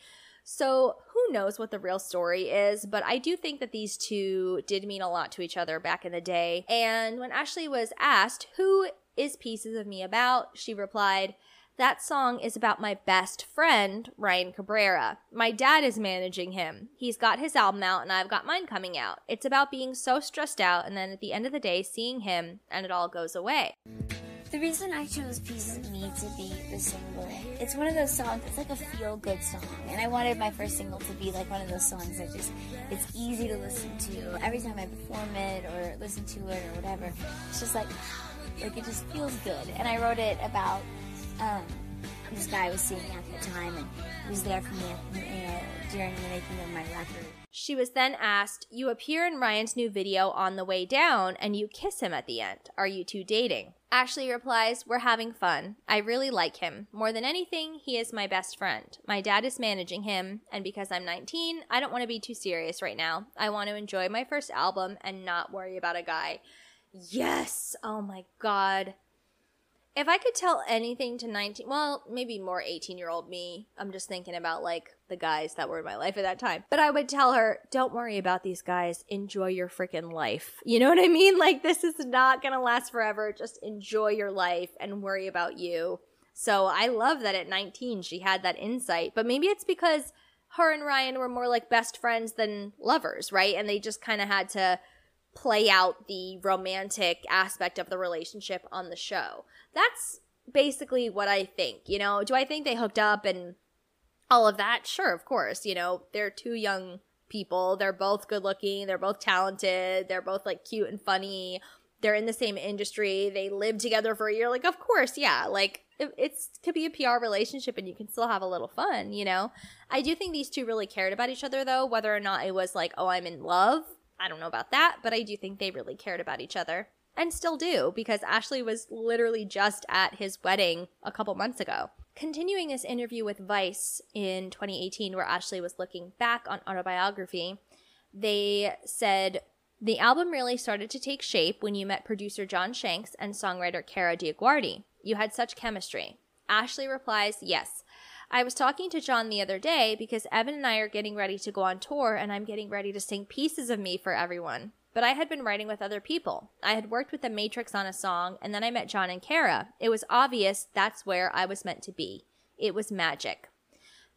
So who knows what the real story is, but I do think that these two did mean a lot to each other back in the day. And when Ashlee was asked, who is Pieces of Me about? She replied, that song is about my best friend, Ryan Cabrera. My dad is managing him. He's got his album out and I've got mine coming out. It's about being so stressed out and then at the end of the day seeing him and it all goes away. The reason I chose Pieces of Me to be the single, it's one of those songs, it's like a feel-good song. And I wanted my first single to be like one of those songs that just, it's easy to listen to. Every time I perform it or listen to it or whatever, it's just like, like it just feels good. And I wrote it about Um, this guy was singing at the time and was there for me uh, during the making of my record. She was then asked, you appear in Ryan's new video On the Way Down and you kiss him at the end. Are you two dating? Ashlee replies, we're having fun. I really like him. More than anything, he is my best friend. My dad is managing him, and because I'm nineteen, I don't want to be too serious right now. I want to enjoy my first album and not worry about a guy. Yes! Oh my god. If I could tell anything to nineteen, well, maybe more eighteen-year-old me, I'm just thinking about, like, the guys that were in my life at that time. But I would tell her, don't worry about these guys. Enjoy your freaking life. You know what I mean? Like, this is not going to last forever. Just enjoy your life and worry about you. So I love that at nineteen she had that insight. But maybe it's because her and Ryan were more like best friends than lovers, right? And they just kind of had to play out the romantic aspect of the relationship on the show. That's basically what I think, you know? Do I think they hooked up and all of that? Sure, of course. You know, they're two young people. They're both good looking. They're both talented. They're both like cute and funny. They're in the same industry. They lived together for a year. Like, of course, yeah. Like, it it's, could be a P R relationship and you can still have a little fun, you know? I do think these two really cared about each other, though, whether or not it was like, oh, I'm in love. I don't know about that, but I do think they really cared about each other and still do, because Ashlee was literally just at his wedding a couple months ago. Continuing this interview with Vice in twenty eighteen, where Ashlee was looking back on Autobiography, they said, the album really started to take shape when you met producer John Shanks and songwriter Cara DioGuardi. You had such chemistry. Ashlee replies, yes. I was talking to John the other day because Evan and I are getting ready to go on tour and I'm getting ready to sing Pieces of Me for everyone. But I had been writing with other people. I had worked with The Matrix on a song, and then I met John and Cara. It was obvious that's where I was meant to be. It was magic.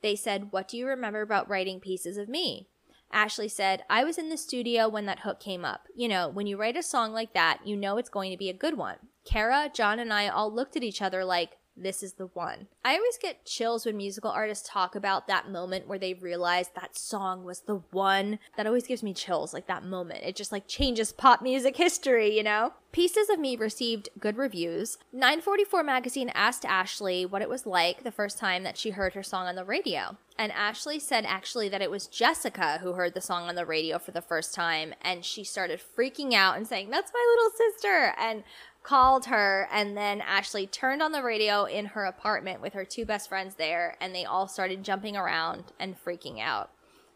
They said, what do you remember about writing Pieces of Me? Ashlee said, I was in the studio when that hook came up. You know, when you write a song like that, you know it's going to be a good one. Cara, John, and I all looked at each other like, this is the one. I always get chills when musical artists talk about that moment where they realize that song was the one. That always gives me chills, like that moment. It just like changes pop music history, you know? Pieces of Me received good reviews. nine forty-four magazine asked Ashlee what it was like the first time that she heard her song on the radio. And Ashlee said actually that it was Jessica who heard the song on the radio for the first time. And she started freaking out and saying, that's my little sister. And called her, and then Ashlee turned on the radio in her apartment with her two best friends there, and they all started jumping around and freaking out.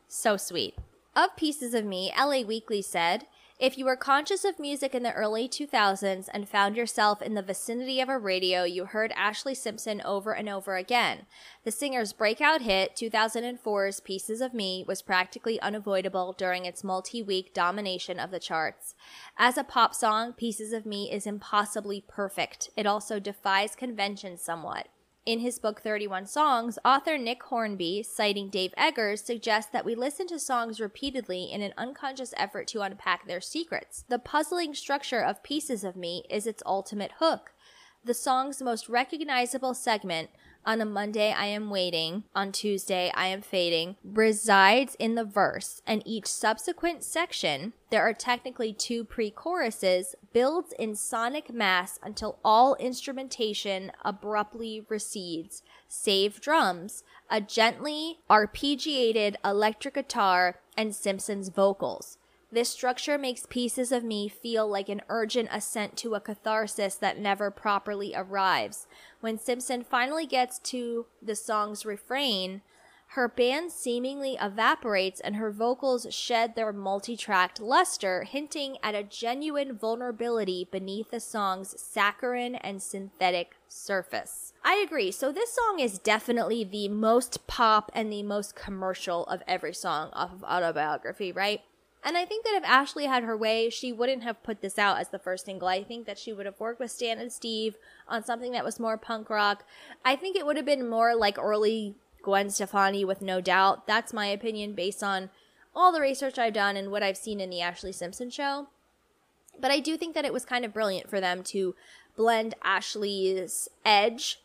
So sweet. Of Pieces of Me, L A Weekly said, if you were conscious of music in the early two thousands and found yourself in the vicinity of a radio, you heard Ashlee Simpson over and over again. The singer's breakout hit, two thousand four's Pieces of Me, was practically unavoidable during its multi-week domination of the charts. As a pop song, Pieces of Me is impossibly perfect. It also defies convention somewhat. In his book thirty-one songs, author Nick Hornby, citing Dave Eggers, suggests that we listen to songs repeatedly in an unconscious effort to unpack their secrets. The puzzling structure of Pieces of Me is its ultimate hook. The song's most recognizable segment, on a Monday I am waiting, on Tuesday I am fading, resides in the verse, and each subsequent section, there are technically two pre-choruses, builds in sonic mass until all instrumentation abruptly recedes, save drums, a gently arpeggiated electric guitar, and Simpson's vocals. This structure makes Pieces of Me feel like an urgent ascent to a catharsis that never properly arrives. When Simpson finally gets to the song's refrain, her band seemingly evaporates and her vocals shed their multi-tracked luster, hinting at a genuine vulnerability beneath the song's saccharine and synthetic surface. I agree. So this song is definitely the most pop and the most commercial of every song off of Autobiography, right? And I think that if Ashlee had her way, she wouldn't have put this out as the first single. I think that she would have worked with Stan and Steve on something that was more punk rock. I think it would have been more like early Gwen Stefani with No Doubt. That's my opinion based on all the research I've done and what I've seen in the Ashlee Simpson show. But I do think that it was kind of brilliant for them to blend Ashlee's edge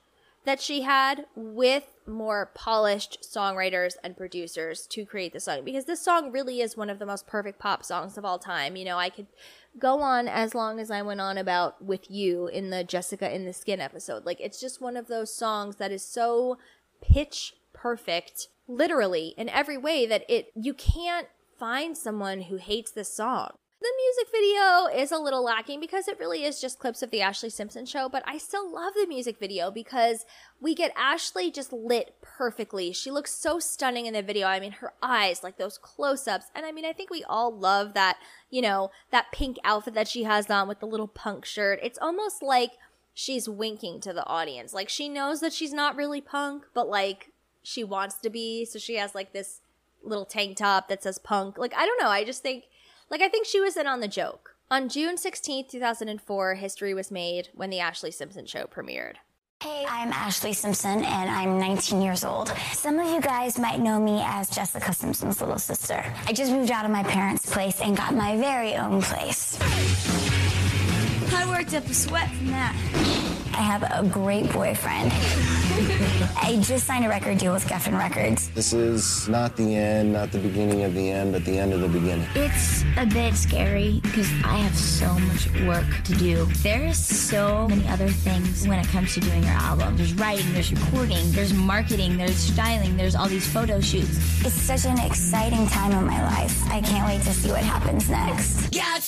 that she had with more polished songwriters and producers to create the song, because this song really is one of the most perfect pop songs of all time. You know, I could go on as long as I went on about With You in the Jessica in the Skin episode. Like, it's just one of those songs that is so pitch perfect, literally in every way, that it you can't find someone who hates this song. The music video is a little lacking because it really is just clips of the Ashlee Simpson show, but I still love the music video because we get Ashlee just lit perfectly. She looks so stunning in the video. I mean, her eyes, like those close-ups. And I mean, I think we all love that, you know, that pink outfit that she has on with the little punk shirt. It's almost like she's winking to the audience. Like, she knows that she's not really punk, but like, she wants to be. So she has like this little tank top that says punk. Like, I don't know. I just think, like, I think she was in on the joke. On June sixteenth, two thousand four, history was made when the Ashlee Simpson show premiered. Hey, I'm Ashlee Simpson, and I'm nineteen years old. Some of you guys might know me as Jessica Simpson's little sister. I just moved out of my parents' place and got my very own place. I worked up a sweat from that. I have a great boyfriend. I just signed a record deal with Geffen Records. This is not the end, not the beginning of the end, but the end of the beginning. It's a bit scary because I have so much work to do. There is so many other things when it comes to doing your album. There's writing, there's recording, there's marketing, there's styling, there's all these photo shoots. It's such an exciting time in my life. I can't wait to see what happens next. God,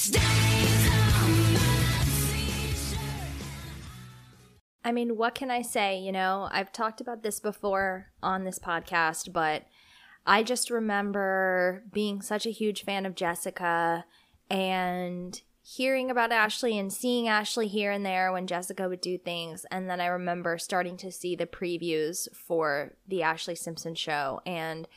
I mean, what can I say? You know, I've talked about this before on this podcast, but I just remember being such a huge fan of Jessica and hearing about Ashlee and seeing Ashlee here and there when Jessica would do things. And then I remember starting to see the previews for the Ashlee Simpson show. And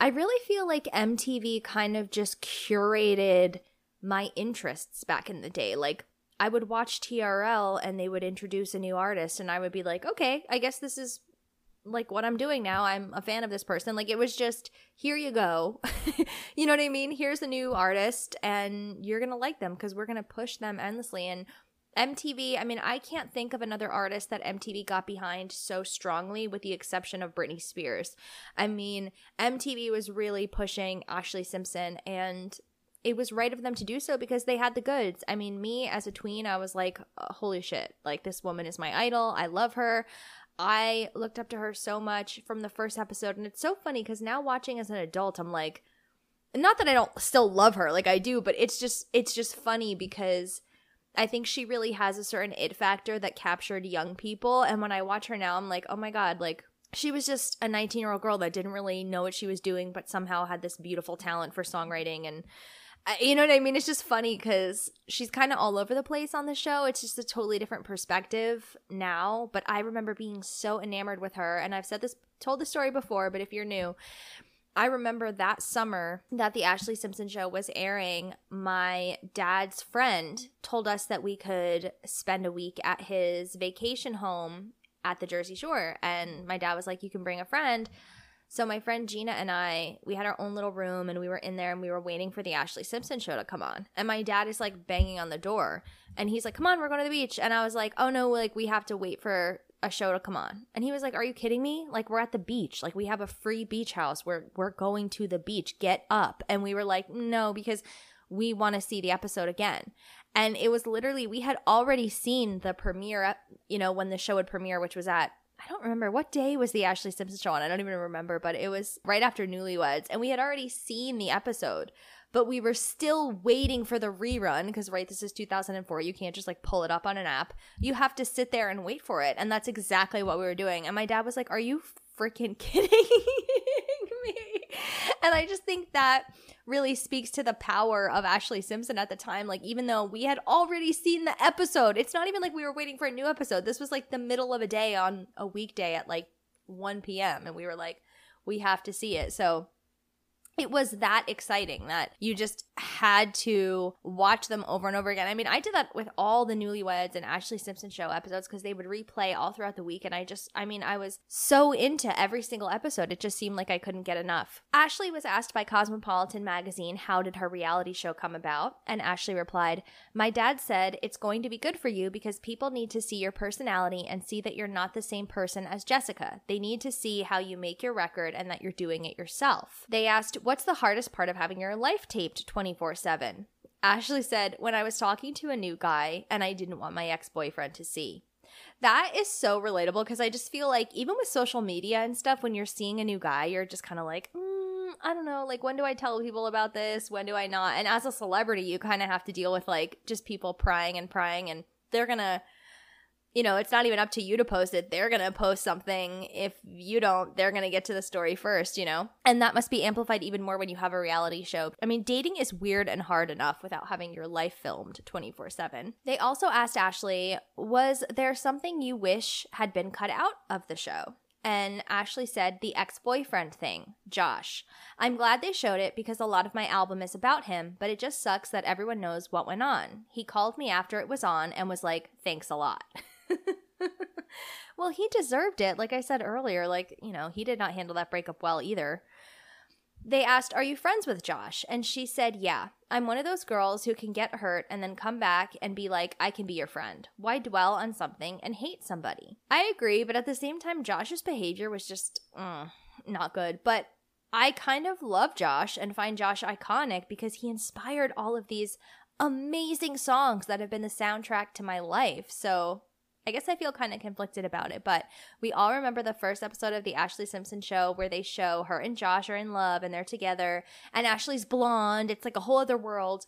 I really feel like M T V kind of just curated my interests back in the day. Like, I would watch T R L and they would introduce a new artist and I would be like, okay, I guess this is like what I'm doing now. I'm a fan of this person. Like, it was just, here you go. You know what I mean? Here's a new artist and you're going to like them because we're going to push them endlessly. And M T V, I mean, I can't think of another artist that M T V got behind so strongly with the exception of Britney Spears. I mean, M T V was really pushing Ashlee Simpson, and it was right of them to do so because they had the goods. I mean, me as a tween, I was like, holy shit, like, this woman is my idol. I love her. I looked up to her so much from the first episode. And it's so funny because now watching as an adult, I'm like, not that I don't still love her, like I do, but it's just, it's just funny because I think she really has a certain it factor that captured young people. And when I watch her now, I'm like, oh my God, like, she was just a nineteen-year-old girl that didn't really know what she was doing, but somehow had this beautiful talent for songwriting. And you know what I mean? It's just funny because she's kind of all over the place on the show. It's just a totally different perspective now. But I remember being so enamored with her. And I've said this, told the story before, but if you're new, I remember that summer that the Ashlee Simpson show was airing, my dad's friend told us that we could spend a week at his vacation home at the Jersey Shore. And my dad was like, you can bring a friend. So my friend Gina and I, we had our own little room and we were in there and we were waiting for the Ashlee Simpson show to come on. And my dad is like banging on the door and he's like, come on, we're going to the beach. And I was like, oh no, like we have to wait for a show to come on. And he was like, are you kidding me? Like, we're at the beach. Like, we have a free beach house where we're going to the beach. Get up. And we were like, no, because we want to see the episode again. And it was literally, we had already seen the premiere, you know, when the show would premiere, which was at, I don't remember what day was the Ashlee Simpson show on. I don't even remember, but it was right after Newlyweds. And we had already seen the episode, but we were still waiting for the rerun because, right, this is two thousand four. You can't just like pull it up on an app. You have to sit there and wait for it. And that's exactly what we were doing. And my dad was like, are you freaking kidding me? And I just think that really speaks to the power of Ashlee Simpson at the time. Like, even though we had already seen the episode, it's not even like we were waiting for a new episode. This was like the middle of a day on a weekday at like one p.m. And we were like, we have to see it. So it was that exciting that you just had to watch them over and over again. I mean, I did that with all the Newlyweds and Ashlee Simpson show episodes because they would replay all throughout the week. And I just, I mean, I was so into every single episode. It just seemed like I couldn't get enough. Ashlee was asked by Cosmopolitan magazine, how did her reality show come about? And Ashlee replied, my dad said, it's going to be good for you because people need to see your personality and see that you're not the same person as Jessica. They need to see how you make your record and that you're doing it yourself. They asked, what's the hardest part of having your life taped twenty-four seven? Ashlee said, when I was talking to a new guy and I didn't want my ex-boyfriend to see. That is so relatable because I just feel like even with social media and stuff, when you're seeing a new guy, you're just kind of like, mm, I don't know, like, when do I tell people about this? When do I not? And as a celebrity, you kind of have to deal with like just people prying and prying, and they're going to, you know, it's not even up to you to post it. They're going to post something. If you don't, they're going to get to the story first, you know? And that must be amplified even more when you have a reality show. I mean, dating is weird and hard enough without having your life filmed twenty-four seven. They also asked Ashlee, was there something you wish had been cut out of the show? and Ashlee said the ex-boyfriend thing, Josh. I'm glad they showed it because a lot of my album is about him, but it just sucks that everyone knows what went on. He called me after it was on and was like, thanks a lot. Well, he deserved it. Like I said earlier, like, you know, he did not handle that breakup well either. They asked, are you friends with Josh? And she said, yeah. I'm one of those girls who can get hurt and then come back and be like, I can be your friend. Why dwell on something and hate somebody? I agree, but at the same time, Josh's behavior was just mm, not good. But I kind of love Josh and find Josh iconic because he inspired all of these amazing songs that have been the soundtrack to my life. So I guess I feel kind of conflicted about it, but we all remember the first episode of the Ashlee Simpson show where they show her and Josh are in love and they're together and Ashlee's blonde. It's like a whole other world.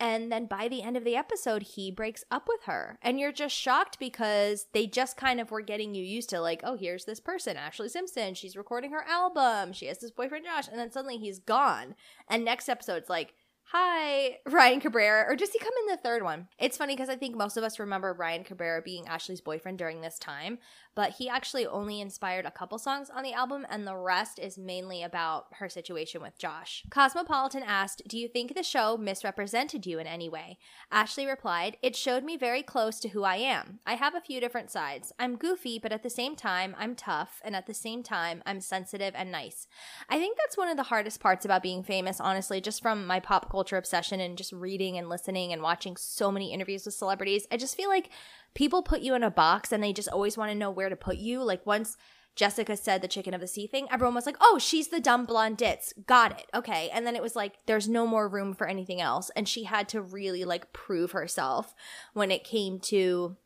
And then by the end of the episode, he breaks up with her and you're just shocked because they just kind of were getting you used to like, oh, here's this person, Ashlee Simpson. She's recording her album. She has this boyfriend, Josh. And then suddenly he's gone. And next episode, it's like, hi, Ryan Cabrera. Or does he come in the third one? It's funny because I think most of us remember Ryan Cabrera being Ashlee's boyfriend during this time, but he actually only inspired a couple songs on the album, and the rest is mainly about her situation with Josh. Cosmopolitan asked, do you think the show misrepresented you in any way? Ashlee replied, it showed me very close to who I am. I have a few different sides. I'm goofy, but at the same time, I'm tough, and at the same time, I'm sensitive and nice. I think that's one of the hardest parts about being famous, honestly, just from my pop culture obsession and just reading and listening and watching so many interviews with celebrities. I just feel like people put you in a box and they just always want to know where to put you. Like once Jessica said the chicken of the sea thing, everyone was like, oh, she's the dumb blonde ditz. Got it. Okay. And then it was like, there's no more room for anything else. And she had to really like prove herself when it came to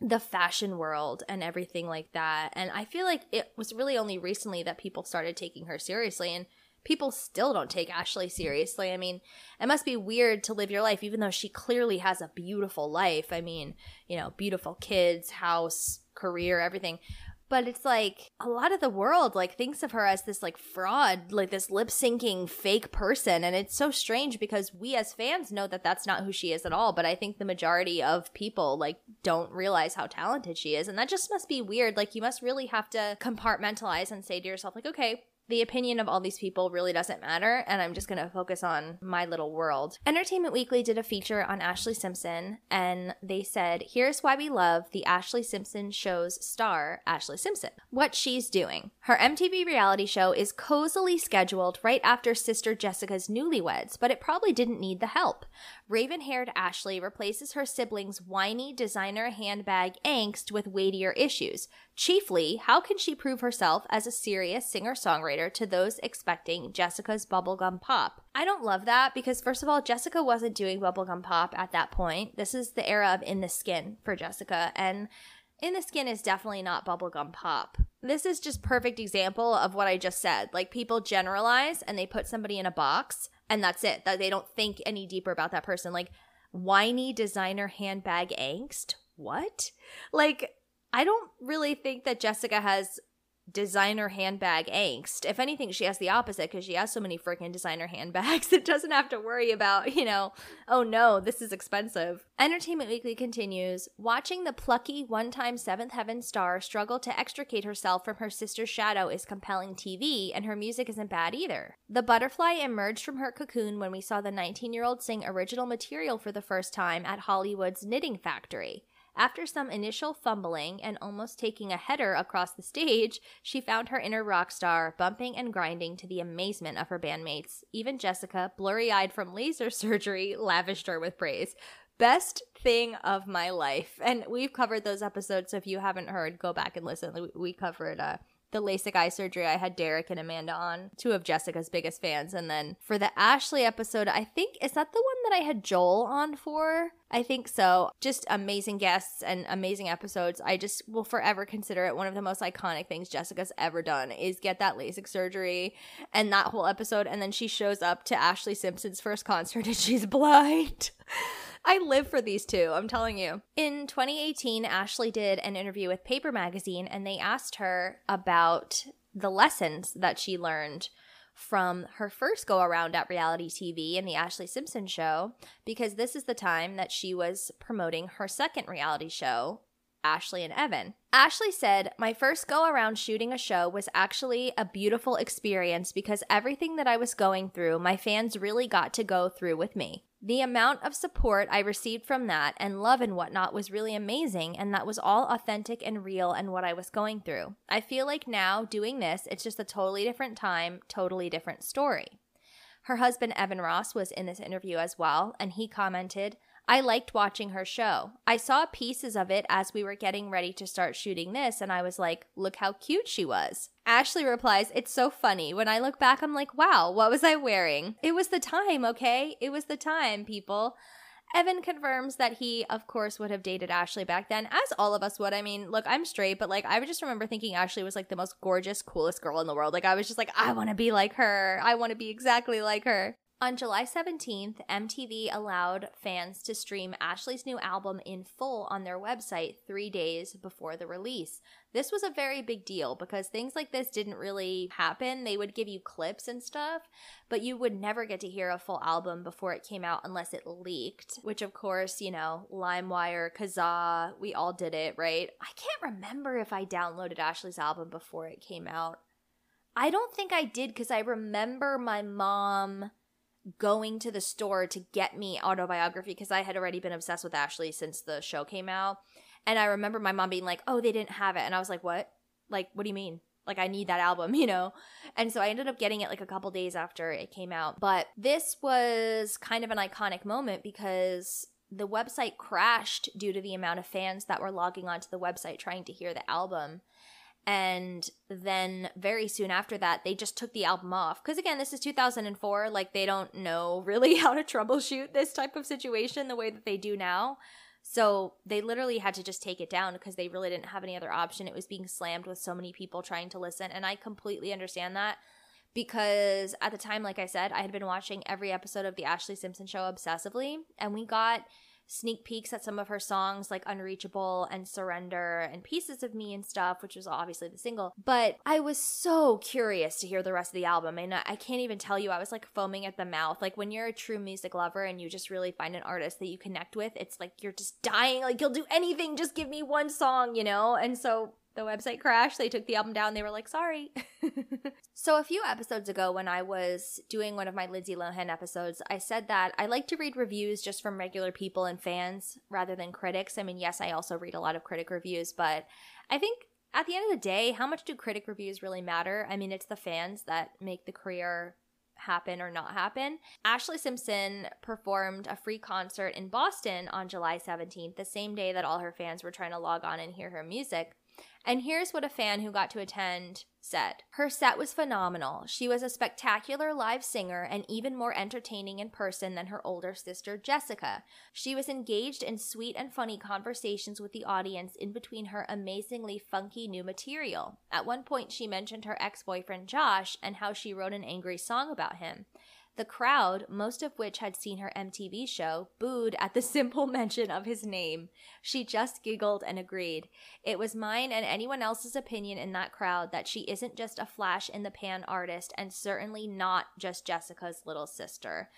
the fashion world and everything like that. And I feel like it was really only recently that people started taking her seriously, and people still don't take Ashlee seriously. I mean, it must be weird to live your life, even though she clearly has a beautiful life. I mean, you know, beautiful kids, house, career, everything. But it's like a lot of the world like thinks of her as this like fraud, like this lip syncing fake person. And it's so strange because we as fans know that that's not who she is at all. But I think the majority of people like don't realize how talented she is. And that just must be weird. Like you must really have to compartmentalize and say to yourself like, okay, the opinion of all these people really doesn't matter, and I'm just going to focus on my little world. Entertainment Weekly did a feature on Ashlee Simpson, and they said, here's why we love the Ashlee Simpson show's star, Ashlee Simpson. What she's doing. Her M T V reality show is cozily scheduled right after sister Jessica's Newlyweds, but it probably didn't need the help. Raven-haired Ashlee replaces her siblings' whiny designer handbag angst with weightier issues. Chiefly, how can she prove herself as a serious singer-songwriter to those expecting Jessica's bubblegum pop? I don't love that because, first of all, Jessica wasn't doing bubblegum pop at that point. This is the era of In the Skin for Jessica, and In the Skin is definitely not bubblegum pop. This is just perfect example of what I just said. Like, people generalize and they put somebody in a box, and that's it. They don't think any deeper about that person. Like, whiny designer handbag angst? What? Like, I don't really think that Jessica has designer handbag angst. If anything, she has the opposite because she has so many freaking designer handbags that doesn't have to worry about, you know, oh no, this is expensive. Entertainment Weekly continues, watching the plucky one-time Seventh Heaven star struggle to extricate herself from her sister Shadow is compelling T V, and her music isn't bad either. The butterfly emerged from her cocoon when we saw the nineteen-year-old sing original material for the first time at Hollywood's Knitting Factory. After some initial fumbling and almost taking a header across the stage, she found her inner rock star, bumping and grinding to the amazement of her bandmates. Even Jessica, blurry-eyed from laser surgery, lavished her with praise. Best thing of my life. And we've covered those episodes, so if you haven't heard, go back and listen. We covered uh, the LASIK eye surgery. I had Derek and Amanda on, two of Jessica's biggest fans. And then for the Ashlee episode, I think, is that the one that I had Joel on for? I think so. Just amazing guests and amazing episodes. I just will forever consider it one of the most iconic things Jessica's ever done is get that LASIK surgery and that whole episode. And then she shows up to Ashlee Simpson's first concert and she's blind. I live for these two, I'm telling you. In twenty eighteen, Ashlee did an interview with Paper Magazine, and they asked her about the lessons that she learned from her first go-around at reality T V and the Ashlee Simpson show, because this is the time that she was promoting her second reality show, Ashlee and Evan. Ashlee said, "My first go around shooting a show was actually a beautiful experience because everything that I was going through, my fans really got to go through with me. The amount of support I received from that and love and whatnot was really amazing, and that was all authentic and real and what I was going through. I feel like now, doing this, it's just a totally different time, totally different story." Her husband Evan Ross was in this interview as well, and he commented, "I liked watching her show. I saw pieces of it as we were getting ready to start shooting this, and I was like, look how cute she was." Ashlee replies, "It's so funny. When I look back, I'm like, wow, what was I wearing? It was the time, okay? It was the time, people." Evan confirms that he, of course, would have dated Ashlee back then, as all of us would. I mean, look, I'm straight, but, like, I just remember thinking Ashlee was, like, the most gorgeous, coolest girl in the world. Like, I was just like, I want to be like her. I want to be exactly like her. On July seventeenth, M T V allowed fans to stream Ashlee's new album in full on their website three days before the release. This was a very big deal because things like this didn't really happen. They would give you clips and stuff, but you would never get to hear a full album before it came out unless it leaked, which of course, you know, LimeWire, Kazaa, we all did it, right? I can't remember if I downloaded Ashlee's album before it came out. I don't think I did because I remember my mom going to the store to get me Autobiography because I had already been obsessed with Ashlee since the show came out. And I remember my mom being like, "Oh, they didn't have it." And I was like, "What? Like, what do you mean? Like, I need that album, you know?" And so I ended up getting it like a couple days after it came out. But this was kind of an iconic moment because the website crashed due to the amount of fans that were logging onto the website trying to hear the album. And then very soon after that, they just took the album off. Because again, this is two thousand four. Like, they don't know really how to troubleshoot this type of situation the way that they do now. So they literally had to just take it down because they really didn't have any other option. It was being slammed with so many people trying to listen. And I completely understand that because at the time, like I said, I had been watching every episode of The Ashlee Simpson Show obsessively. And we got sneak peeks at some of her songs like Unreachable and Surrender and Pieces of Me and stuff, which was obviously the single. But I was so curious to hear the rest of the album, and I can't even tell you, I was like foaming at the mouth. Like, when you're a true music lover and you just really find an artist that you connect with, it's like you're just dying, like you'll do anything, just give me one song, you know? And so the website crashed, they took the album down, they were like, sorry. So a few episodes ago when I was doing one of my Lindsay Lohan episodes, I said that I like to read reviews just from regular people and fans rather than critics. I mean, yes, I also read a lot of critic reviews, but I think at the end of the day, how much do critic reviews really matter? I mean, it's the fans that make the career happen or not happen. Ashlee Simpson performed a free concert in Boston on July seventeenth, the same day that all her fans were trying to log on and hear her music. And here's what a fan who got to attend said. "Her set was phenomenal. She was a spectacular live singer and even more entertaining in person than her older sister, Jessica. She was engaged in sweet and funny conversations with the audience in between her amazingly funky new material. At one point, she mentioned her ex-boyfriend, Josh, and how she wrote an angry song about him. The crowd, most of which had seen her M T V show, booed at the simple mention of his name. She just giggled and agreed. It was mine and anyone else's opinion in that crowd that she isn't just a flash-in-the-pan artist and certainly not just Jessica's little sister."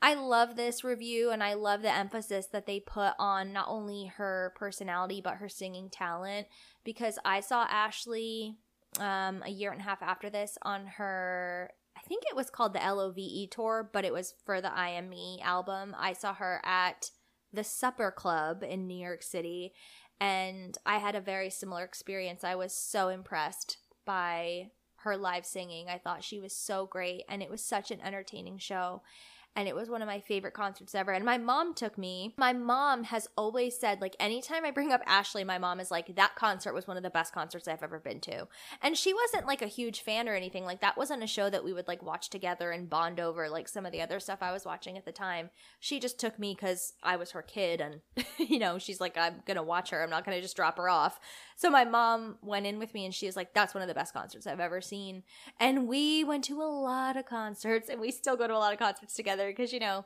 I love this review, and I love the emphasis that they put on not only her personality but her singing talent, because I saw Ashlee um, a year and a half after this on her – I think it was called the LOVE tour, but it was for the I Am Me album. I saw her at the Supper Club in New York City, and I had a very similar experience. I was so impressed by her live singing. I thought she was so great, and it was such an entertaining show. And it was one of my favorite concerts ever. And my mom took me. My mom has always said, like, anytime I bring up Ashlee, my mom is like, that concert was one of the best concerts I've ever been to. And she wasn't, like, a huge fan or anything. Like, that wasn't a show that we would, like, watch together and bond over, like, some of the other stuff I was watching at the time. She just took me because I was her kid. And, you know, she's like, I'm going to watch her. I'm not going to just drop her off. So my mom went in with me, and she was like, that's one of the best concerts I've ever seen. And we went to a lot of concerts, and we still go to a lot of concerts together. Because, you know,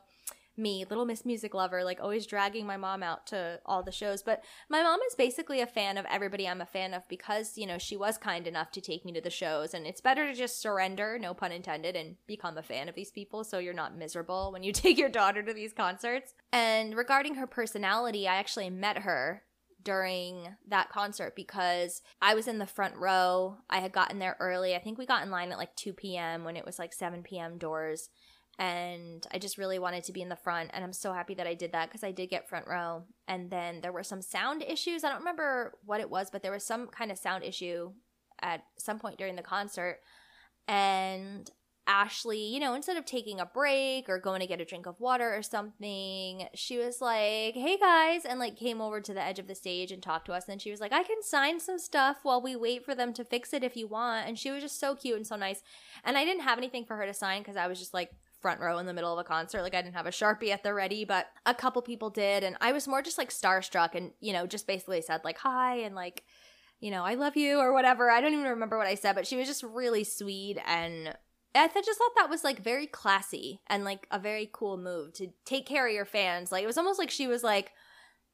me, Little Miss Music Lover, like always dragging my mom out to all the shows. But my mom is basically a fan of everybody I'm a fan of because, you know, she was kind enough to take me to the shows. And it's better to just surrender, no pun intended, and become a fan of these people so you're not miserable when you take your daughter to these concerts. And regarding her personality, I actually met her during that concert because I was in the front row. I had gotten there early. I think we got in line at like two p.m. when it was like seven p.m. doors. And I just really wanted to be in the front. And I'm so happy that I did that because I did get front row. And then there were some sound issues. I don't remember what it was, but there was some kind of sound issue at some point during the concert. And Ashlee, you know, instead of taking a break or going to get a drink of water or something, she was like, hey guys, and like came over to the edge of the stage and talked to us. And she was like, I can sign some stuff while we wait for them to fix it if you want. And she was just so cute and so nice. And I didn't have anything for her to sign because I was just like front row in the middle of a concert. Like I didn't have a Sharpie at the ready, but a couple people did. And I was more just like starstruck and, you know, just basically said like, hi, and like, you know, I love you or whatever. I don't even remember what I said, but she was just really sweet, and I th- just thought that was, like, very classy and, like, a very cool move to take care of your fans. Like, it was almost like she was like,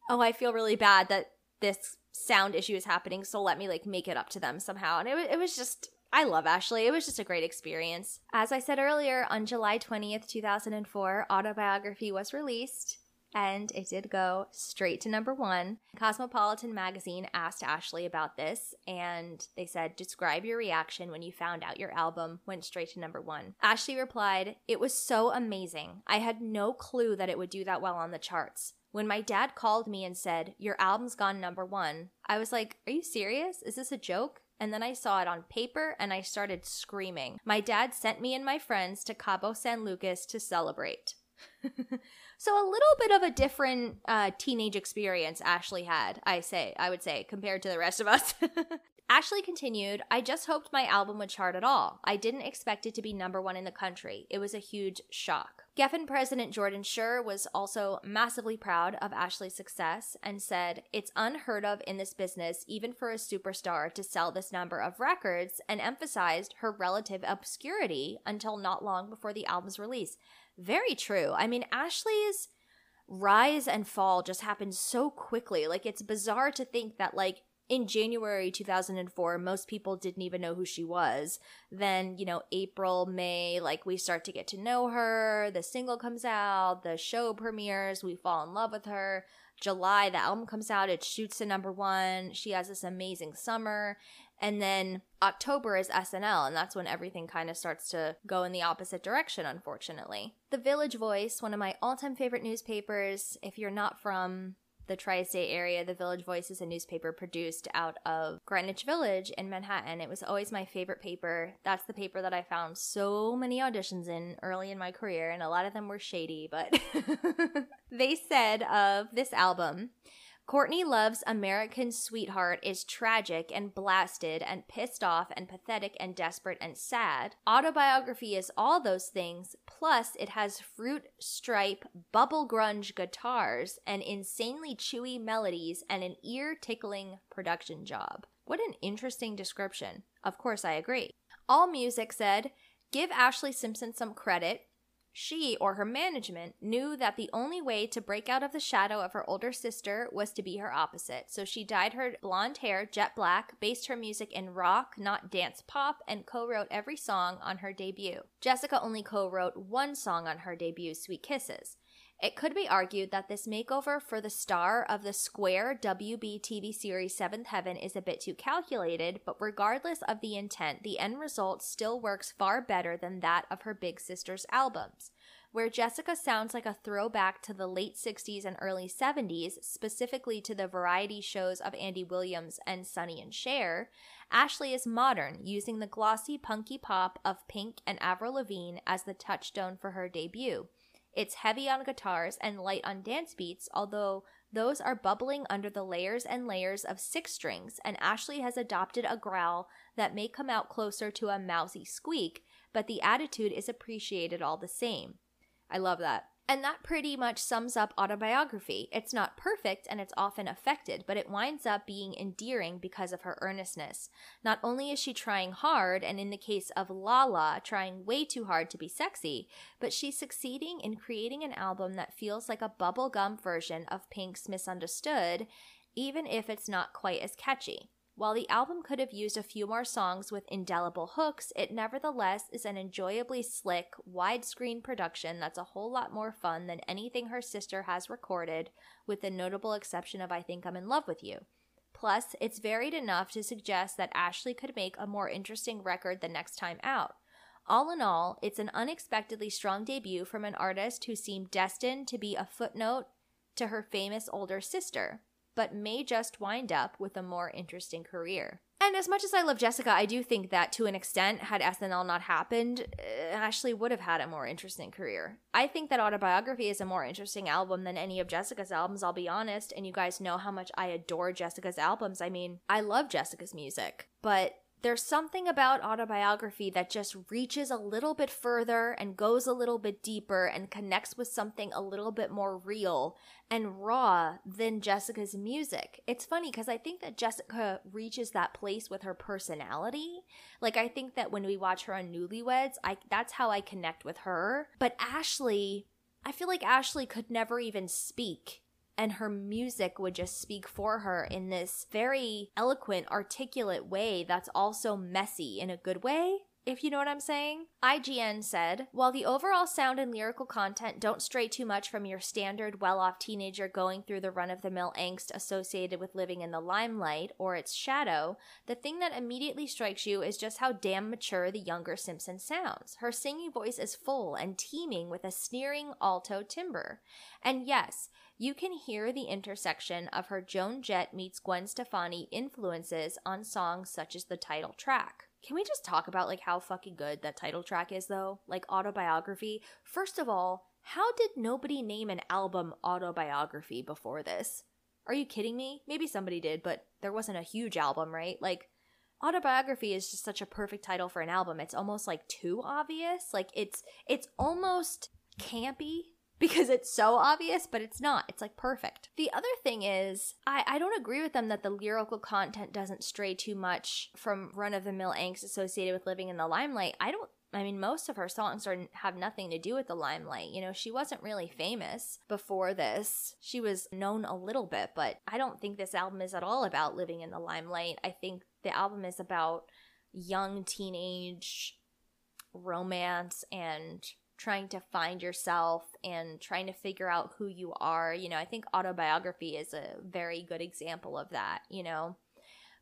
oh, I feel really bad that this sound issue is happening, so let me, like, make it up to them somehow. And it, w- it was just – I love Ashlee. It was just a great experience. As I said earlier, on July twentieth, two thousand four, Autobiography was released, and it did go straight to number one. Cosmopolitan magazine asked Ashlee about this, and they said, describe your reaction when you found out your album went straight to number one. Ashlee replied, it was so amazing. I had no clue that it would do that well on the charts. When my dad called me and said, your album's gone number one, I was like, are you serious? Is this a joke? And then I saw it on paper, and I started screaming. My dad sent me and my friends to Cabo San Lucas to celebrate. So a little bit of a different uh, teenage experience Ashlee had, I say, I would say, compared to the rest of us. Ashlee continued, I just hoped my album would chart at all. I didn't expect it to be number one in the country. It was a huge shock. Geffen president Jordan Schur was also massively proud of Ashlee's success and said, it's unheard of in this business, even for a superstar, to sell this number of records, and emphasized her relative obscurity until not long before the album's release. Very true. I mean, Ashlee's rise and fall just happened so quickly. Like, it's bizarre to think that, like, in January two thousand four, most people didn't even know who she was. Then, you know, April, May, like, we start to get to know her. The single comes out. The show premieres. We fall in love with her. July, the album comes out. It shoots to number one. She has this amazing summer. And then October is S N L, and that's when everything kind of starts to go in the opposite direction, unfortunately. The Village Voice, one of my all-time favorite newspapers. If you're not from the tri-state area, the Village Voice is a newspaper produced out of Greenwich Village in Manhattan. It was always my favorite paper. That's the paper that I found so many auditions in early in my career, and a lot of them were shady, but they said of this album, Courtney Love's American Sweetheart is tragic and blasted and pissed off and pathetic and desperate and sad. Autobiography is all those things, plus it has fruit stripe, bubble grunge guitars and insanely chewy melodies and an ear-tickling production job. What an interesting description. Of course I agree. AllMusic said, give Ashlee Simpson some credit. She, or her management, knew that the only way to break out of the shadow of her older sister was to be her opposite. So she dyed her blonde hair jet black, based her music in rock, not dance pop, and co-wrote every song on her debut. Jessica only co-wrote one song on her debut, Sweet Kisses. It could be argued that this makeover for the star of the Square W B T V series Seventh Heaven is a bit too calculated, but regardless of the intent, the end result still works far better than that of her big sister's albums, where Jessica sounds like a throwback to the late sixties and early seventies, specifically to the variety shows of Andy Williams and Sonny and Cher. Ashlee is modern, using the glossy, punky pop of Pink and Avril Lavigne as the touchstone for her debut. It's heavy on guitars and light on dance beats, although those are bubbling under the layers and layers of six strings, and Ashlee has adopted a growl that may come out closer to a mousy squeak, but the attitude is appreciated all the same. I love that. And that pretty much sums up Autobiography. It's not perfect, and it's often affected, but it winds up being endearing because of her earnestness. Not only is she trying hard, and in the case of Lala, trying way too hard to be sexy, but she's succeeding in creating an album that feels like a bubblegum version of Pink's Misunderstood, even if it's not quite as catchy. While the album could have used a few more songs with indelible hooks, it nevertheless is an enjoyably slick, widescreen production that's a whole lot more fun than anything her sister has recorded, with the notable exception of I Think I'm in Love with You. Plus, it's varied enough to suggest that Ashlee could make a more interesting record the next time out. All in all, it's an unexpectedly strong debut from an artist who seemed destined to be a footnote to her famous older sister, but may just wind up with a more interesting career. And as much as I love Jessica, I do think that to an extent, had S N L not happened, Ashlee would have had a more interesting career. I think that Autobiography is a more interesting album than any of Jessica's albums, I'll be honest, and you guys know how much I adore Jessica's albums. I mean, I love Jessica's music, but there's something about Autobiography that just reaches a little bit further and goes a little bit deeper and connects with something a little bit more real and raw than Jessica's music. It's funny because I think that Jessica reaches that place with her personality. Like, I think that when we watch her on Newlyweds, I, that's how I connect with her. But Ashlee, I feel like Ashlee could never even speak, and her music would just speak for her in this very eloquent, articulate way that's also messy in a good way, if you know what I'm saying. I G N said, while the overall sound and lyrical content don't stray too much from your standard well-off teenager going through the run-of-the-mill angst associated with living in the limelight or its shadow, the thing that immediately strikes you is just how damn mature the younger Simpson sounds. Her singing voice is full and teeming with a sneering alto timbre. And yes, you can hear the intersection of her Joan Jett meets Gwen Stefani influences on songs such as the title track. Can we just talk about like how fucking good that title track is though? Like Autobiography. First of all, how did nobody name an album Autobiography before this? Are you kidding me? Maybe somebody did, but there wasn't a huge album, right? Like, Autobiography is just such a perfect title for an album. It's almost like too obvious. Like it's it's almost campy, because it's so obvious, but it's not. It's like perfect. The other thing is, I, I don't agree with them that the lyrical content doesn't stray too much from run-of-the-mill angst associated with living in the limelight. I don't, I mean, most of her songs are, have nothing to do with the limelight. You know, she wasn't really famous before this. She was known a little bit, but I don't think this album is at all about living in the limelight. I think the album is about young teenage romance and trying to find yourself and trying to figure out who you are. You know, I think Autobiography is a very good example of that, you know.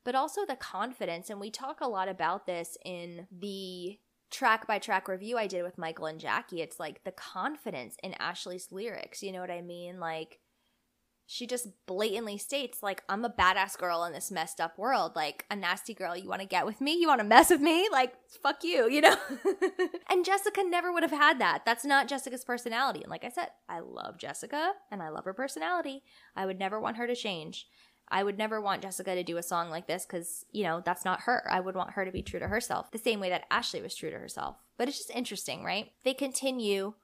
But also the confidence, and we talk a lot about this in the track-by-track review I did with Michael and Jackie. It's like the confidence in Ashlee's lyrics, you know what I mean? Like, she just blatantly states, like, I'm a badass girl in this messed up world. Like, a nasty girl, you want to get with me? You want to mess with me? Like, fuck you, you know? And Jessica never would have had that. That's not Jessica's personality. And like I said, I love Jessica and I love her personality. I would never want her to change. I would never want Jessica to do a song like this because, you know, that's not her. I would want her to be true to herself, the same way that Ashlee was true to herself. But it's just interesting, right? They continue.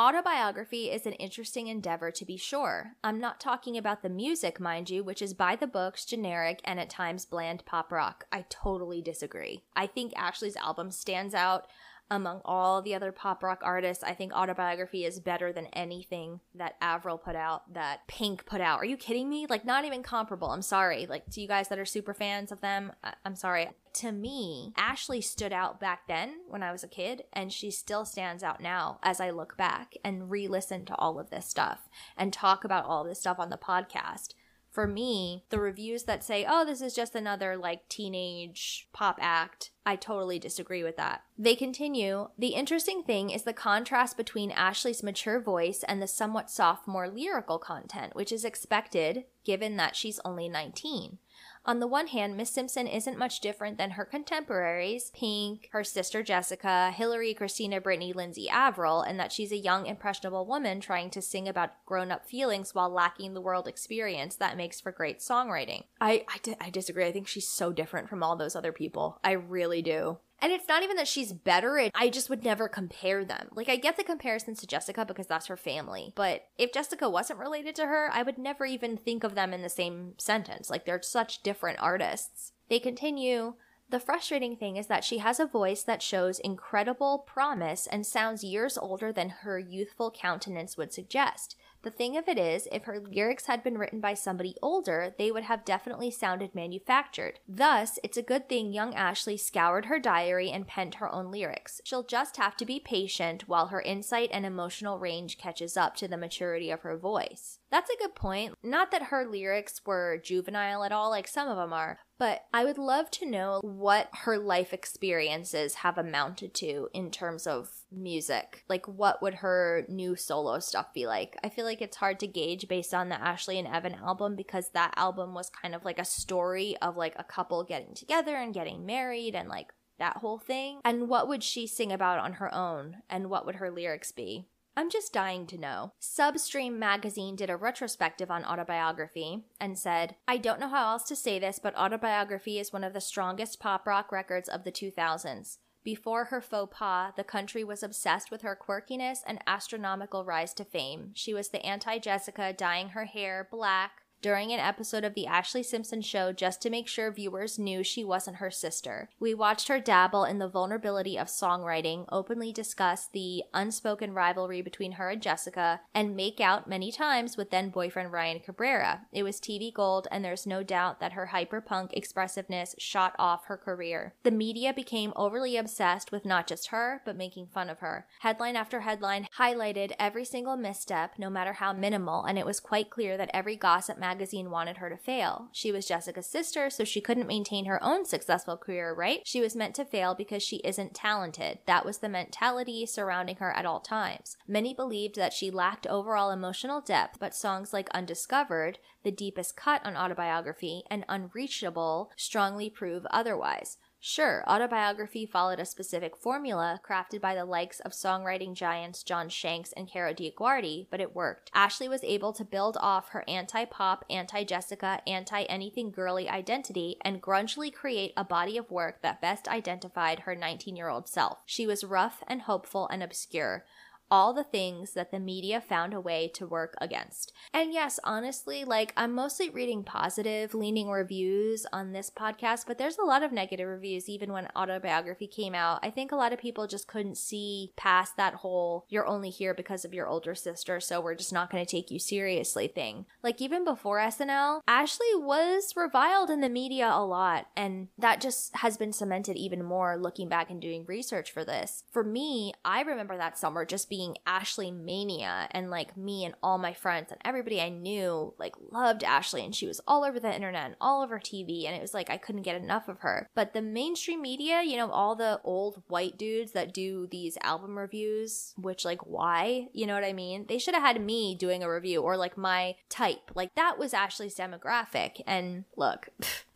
Autobiography is an interesting endeavor, to be sure. I'm not talking about the music, mind you, which is by the books, generic, and at times bland pop rock. I totally disagree. I think Ashlee's album stands out among all the other pop rock artists. I think Autobiography is better than anything that Avril put out, that Pink put out. Are you kidding me? Like, not even comparable. I'm sorry. Like, to you guys that are super fans of them, I- I'm sorry. To me, Ashlee stood out back then when I was a kid, and she still stands out now as I look back and re-listen to all of this stuff and talk about all this stuff on the podcast. For me, the reviews that say, oh, this is just another like teenage pop act, I totally disagree with that. They continue, the interesting thing is the contrast between Ashlee's mature voice and the somewhat sophomore lyrical content, which is expected given that she's only nineteen. On the one hand, Miss Simpson isn't much different than her contemporaries, Pink, her sister Jessica, Hilary, Christina, Britney, Lindsay, Avril, in that she's a young, impressionable woman trying to sing about grown-up feelings while lacking the world experience that makes for great songwriting. I, I, di- I disagree. I think she's so different from all those other people. I really do. And it's not even that she's better. It, I just would never compare them. Like, I get the comparisons to Jessica because that's her family. But if Jessica wasn't related to her, I would never even think of them in the same sentence. Like, they're such different artists. They continue, the frustrating thing is that she has a voice that shows incredible promise and sounds years older than her youthful countenance would suggest. The thing of it is, if her lyrics had been written by somebody older, they would have definitely sounded manufactured. Thus, it's a good thing young Ashlee scoured her diary and penned her own lyrics. She'll just have to be patient while her insight and emotional range catches up to the maturity of her voice. That's a good point. Not that her lyrics were juvenile at all, like some of them are, but I would love to know what her life experiences have amounted to in terms of music. Like, what would her new solo stuff be like? I feel like it's hard to gauge based on the Ashlee and Evan album, because that album was kind of like a story of like a couple getting together and getting married and like that whole thing. And what would she sing about on her own? And what would her lyrics be? I'm just dying to know. Substream magazine did a retrospective on Autobiography and said, I don't know how else to say this, but Autobiography is one of the strongest pop rock records of the two thousands. Before her faux pas, the country was obsessed with her quirkiness and astronomical rise to fame. She was the anti-Jessica, dyeing her hair black during an episode of the Ashlee Simpson show just to make sure viewers knew she wasn't her sister. We watched her dabble in the vulnerability of songwriting, openly discuss the unspoken rivalry between her and Jessica, and make out many times with then-boyfriend Ryan Cabrera. It was T V gold, and there's no doubt that her hyper-punk expressiveness shot off her career. The media became overly obsessed with not just her, but making fun of her. Headline after headline highlighted every single misstep, no matter how minimal, and it was quite clear that every gossip magazine magazine wanted her to fail. She was Jessica's sister, so she couldn't maintain her own successful career, right? She was meant to fail because she isn't talented. That was the mentality surrounding her at all times. Many believed that she lacked overall emotional depth, but songs like Undiscovered, the deepest cut on Autobiography, and Unreachable strongly prove otherwise. Sure, Autobiography followed a specific formula crafted by the likes of songwriting giants John Shanks and Cara DioGuardi, but it worked. Ashlee was able to build off her anti-pop, anti-Jessica, anti-anything girly identity and grungily create a body of work that best identified her nineteen-year-old self. She was rough and hopeful and obscure. All the things that the media found a way to work against. And yes, honestly, like, I'm mostly reading positive, leaning reviews on this podcast, but there's a lot of negative reviews even when Autobiography came out. I think a lot of people just couldn't see past that whole, you're only here because of your older sister, so we're just not going to take you seriously thing. Like, even before S N L, Ashlee was reviled in the media a lot, and that just has been cemented even more looking back and doing research for this. For me, I remember that summer just being Ashlee mania, and like me and all my friends and everybody I knew like loved Ashlee, and she was all over the internet and all over T V, and it was like I couldn't get enough of her. But the mainstream media, you know, all the old white dudes that do these album reviews, which like why, you know what I mean? They should have had me doing a review, or like my type. Like, that was Ashlee's demographic, and look,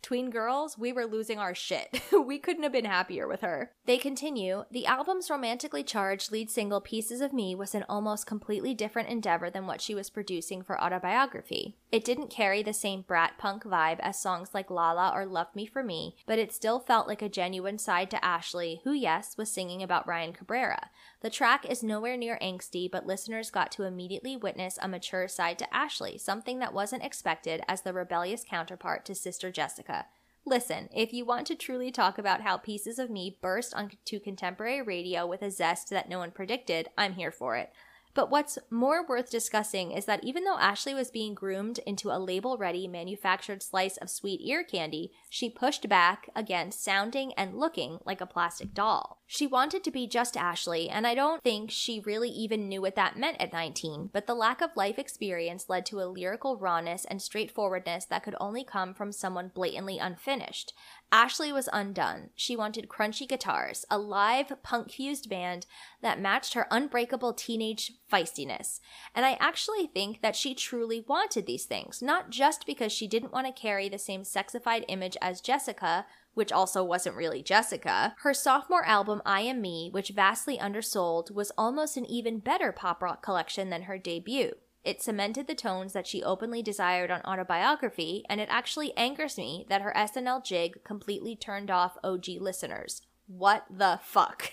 tween girls, we were losing our shit. We couldn't have been happier with her. They continue, the album's romantically charged lead single Pieces of Me was an almost completely different endeavor than what she was producing for Autobiography. It didn't carry the same brat punk vibe as songs like Lala or Love Me For Me, but it still felt like a genuine side to Ashlee, who, yes, was singing about Ryan Cabrera. The track is nowhere near angsty, but listeners got to immediately witness a mature side to Ashlee, something that wasn't expected as the rebellious counterpart to sister Jessica. Listen, if you want to truly talk about how Pieces of Me burst onto contemporary radio with a zest that no one predicted, I'm here for it. But what's more worth discussing is that even though Ashlee was being groomed into a label-ready, manufactured slice of sweet ear candy, she pushed back against sounding and looking like a plastic doll. She wanted to be just Ashlee, and I don't think she really even knew what that meant at nineteen, but the lack of life experience led to a lyrical rawness and straightforwardness that could only come from someone blatantly unfinished. Ashlee was undone. She wanted crunchy guitars, a live, punk-fused band that matched her unbreakable teenage feistiness. And I actually think that she truly wanted these things, not just because she didn't want to carry the same sexified image as Jessica, which also wasn't really Jessica. Her sophomore album, I Am Me, which vastly undersold, was almost an even better pop rock collection than her debut. It cemented the tones that she openly desired on Autobiography, and it actually angers me that her S N L jig completely turned off O G listeners. What the fuck?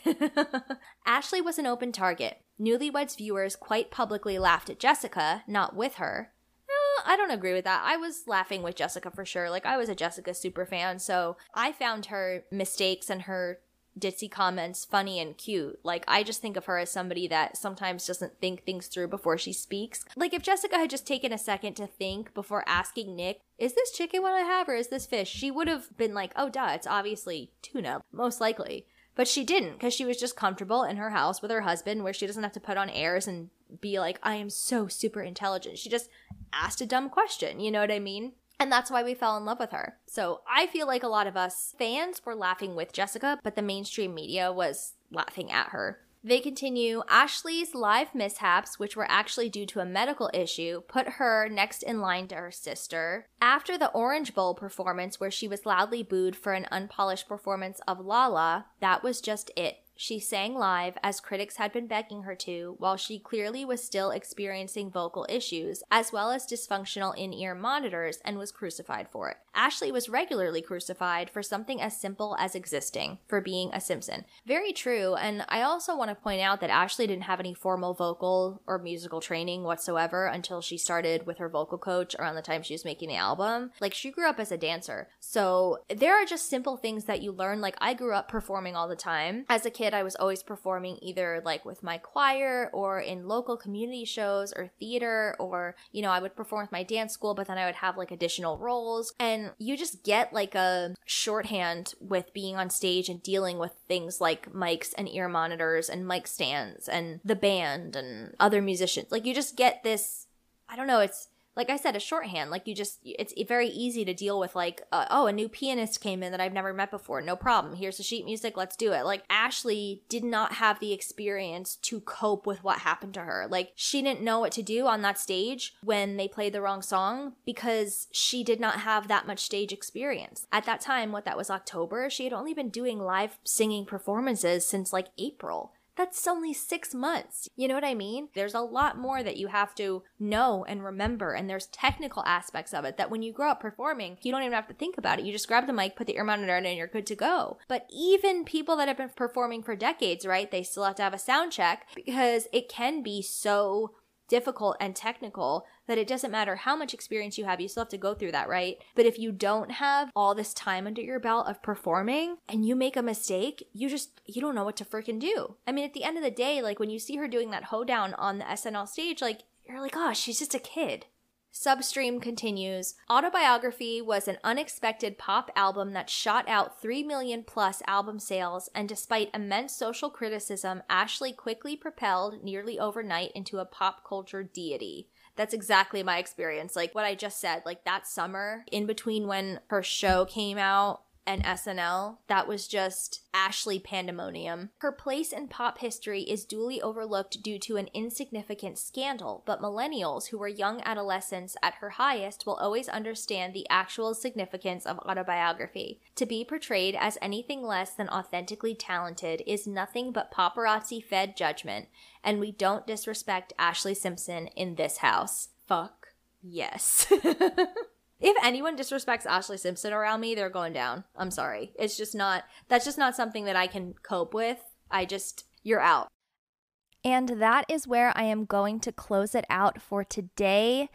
Ashlee was an open target. Newlyweds viewers quite publicly laughed at Jessica, not with her. I don't agree with that. I was laughing with Jessica for sure. Like, I was a Jessica super fan, so I found her mistakes and her ditzy comments funny and cute. Like, I just think of her as somebody that sometimes doesn't think things through before she speaks. Like, if Jessica had just taken a second to think before asking Nick, is this chicken what I have or is this fish? She would have been like, oh, duh, it's obviously tuna, most likely. But she didn't, because she was just comfortable in her house with her husband, where she doesn't have to put on airs and be like, I am so super intelligent. She just asked a dumb question, you know what I mean? And that's why we fell in love with her. So I feel like a lot of us fans were laughing with Jessica, but the mainstream media was laughing at her. They continue, Ashlee's live mishaps, which were actually due to a medical issue, put her next in line to her sister. After the Orange Bowl performance, where she was loudly booed for an unpolished performance of Lala, that was just it. She sang live, as critics had been begging her to, while she clearly was still experiencing vocal issues, as well as dysfunctional in-ear monitors, and was crucified for it. Ashlee was regularly crucified for something as simple as existing, for being a Simpson. Very true, and I also want to point out that Ashlee didn't have any formal vocal or musical training whatsoever until she started with her vocal coach around the time she was making the album. Like, she grew up as a dancer, so there are just simple things that you learn. Like, I grew up performing all the time. As a kid, I was always performing either like with my choir or in local community shows or theater, or, you know, I would perform with my dance school, but then I would have like additional roles, and you just get like a shorthand with being on stage and dealing with things like mics and ear monitors and mic stands and the band and other musicians. Like, you just get this, I don't know, it's like I said, a shorthand. Like, you just, it's very easy to deal with, like, uh, oh, a new pianist came in that I've never met before. No problem. Here's the sheet music. Let's do it. Like, Ashlee did not have the experience to cope with what happened to her. Like, she didn't know what to do on that stage when they played the wrong song, because she did not have that much stage experience. At that time, what that was October, she had only been doing live singing performances since like April. That's only six months. You know what I mean? There's a lot more that you have to know and remember, and there's technical aspects of it that when you grow up performing, you don't even have to think about it. You just grab the mic, put the ear monitor in, and you're good to go. But even people that have been performing for decades, right, they still have to have a sound check, because it can be so difficult and technical that it doesn't matter how much experience you have, you still have to go through that, right? But if you don't have all this time under your belt of performing and you make a mistake, you just, you don't know what to freaking do. I mean, at the end of the day, like, when you see her doing that hoedown on the S N L stage, like, you're like, oh, she's just a kid. Substream continues, Autobiography was an unexpected pop album that shot out three million plus album sales, and despite immense social criticism, Ashlee quickly propelled nearly overnight into a pop culture deity. That's exactly my experience. Like what I just said, like that summer in between when her show came out and S N L, that was just Ashlee pandemonium. Her place in pop history is duly overlooked due to an insignificant scandal, but millennials who were young adolescents at her highest will always understand the actual significance of Autobiography. To be portrayed as anything less than authentically talented is nothing but paparazzi-fed judgment, and we don't disrespect Ashlee Simpson in this house. Fuck yes. If anyone disrespects Ashlee Simpson around me, they're going down. I'm sorry. It's just not, that's just not something that I can cope with. I just, you're out. And that is where I am going to close it out for today.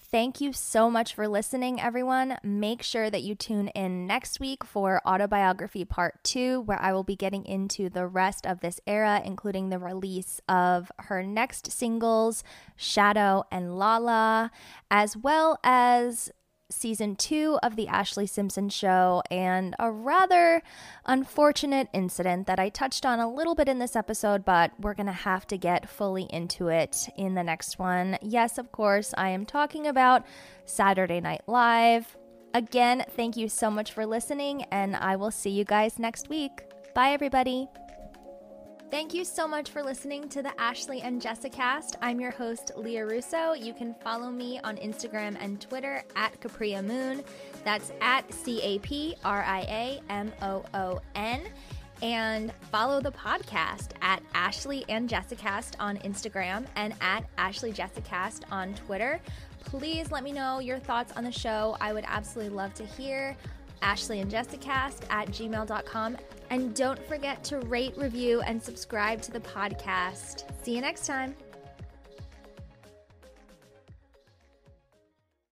Thank you so much for listening, everyone. Make sure that you tune in next week for Autobiography Part two, where I will be getting into the rest of this era, including the release of her next singles, Shadow and Lala, as well as Season two of The Ashlee Simpson Show, and a rather unfortunate incident that I touched on a little bit in this episode, but we're going to have to get fully into it in the next one. Yes, of course, I am talking about Saturday Night Live. Again, thank you so much for listening, and I will see you guys next week. Bye, everybody. Thank you so much for listening to the Ashlee and Jessicast. I'm your host, Leah Russo. You can follow me on Instagram and Twitter at Capria Moon. That's at C A P R I A M O O N. And follow the podcast at Ashlee and Jessicast on Instagram and at Ashlee Jessicast on Twitter. Please let me know your thoughts on the show. I would absolutely love to hear. Ashlee and Jessicast at gmail dot com. And don't forget to rate, review, and subscribe to the podcast. See you next time.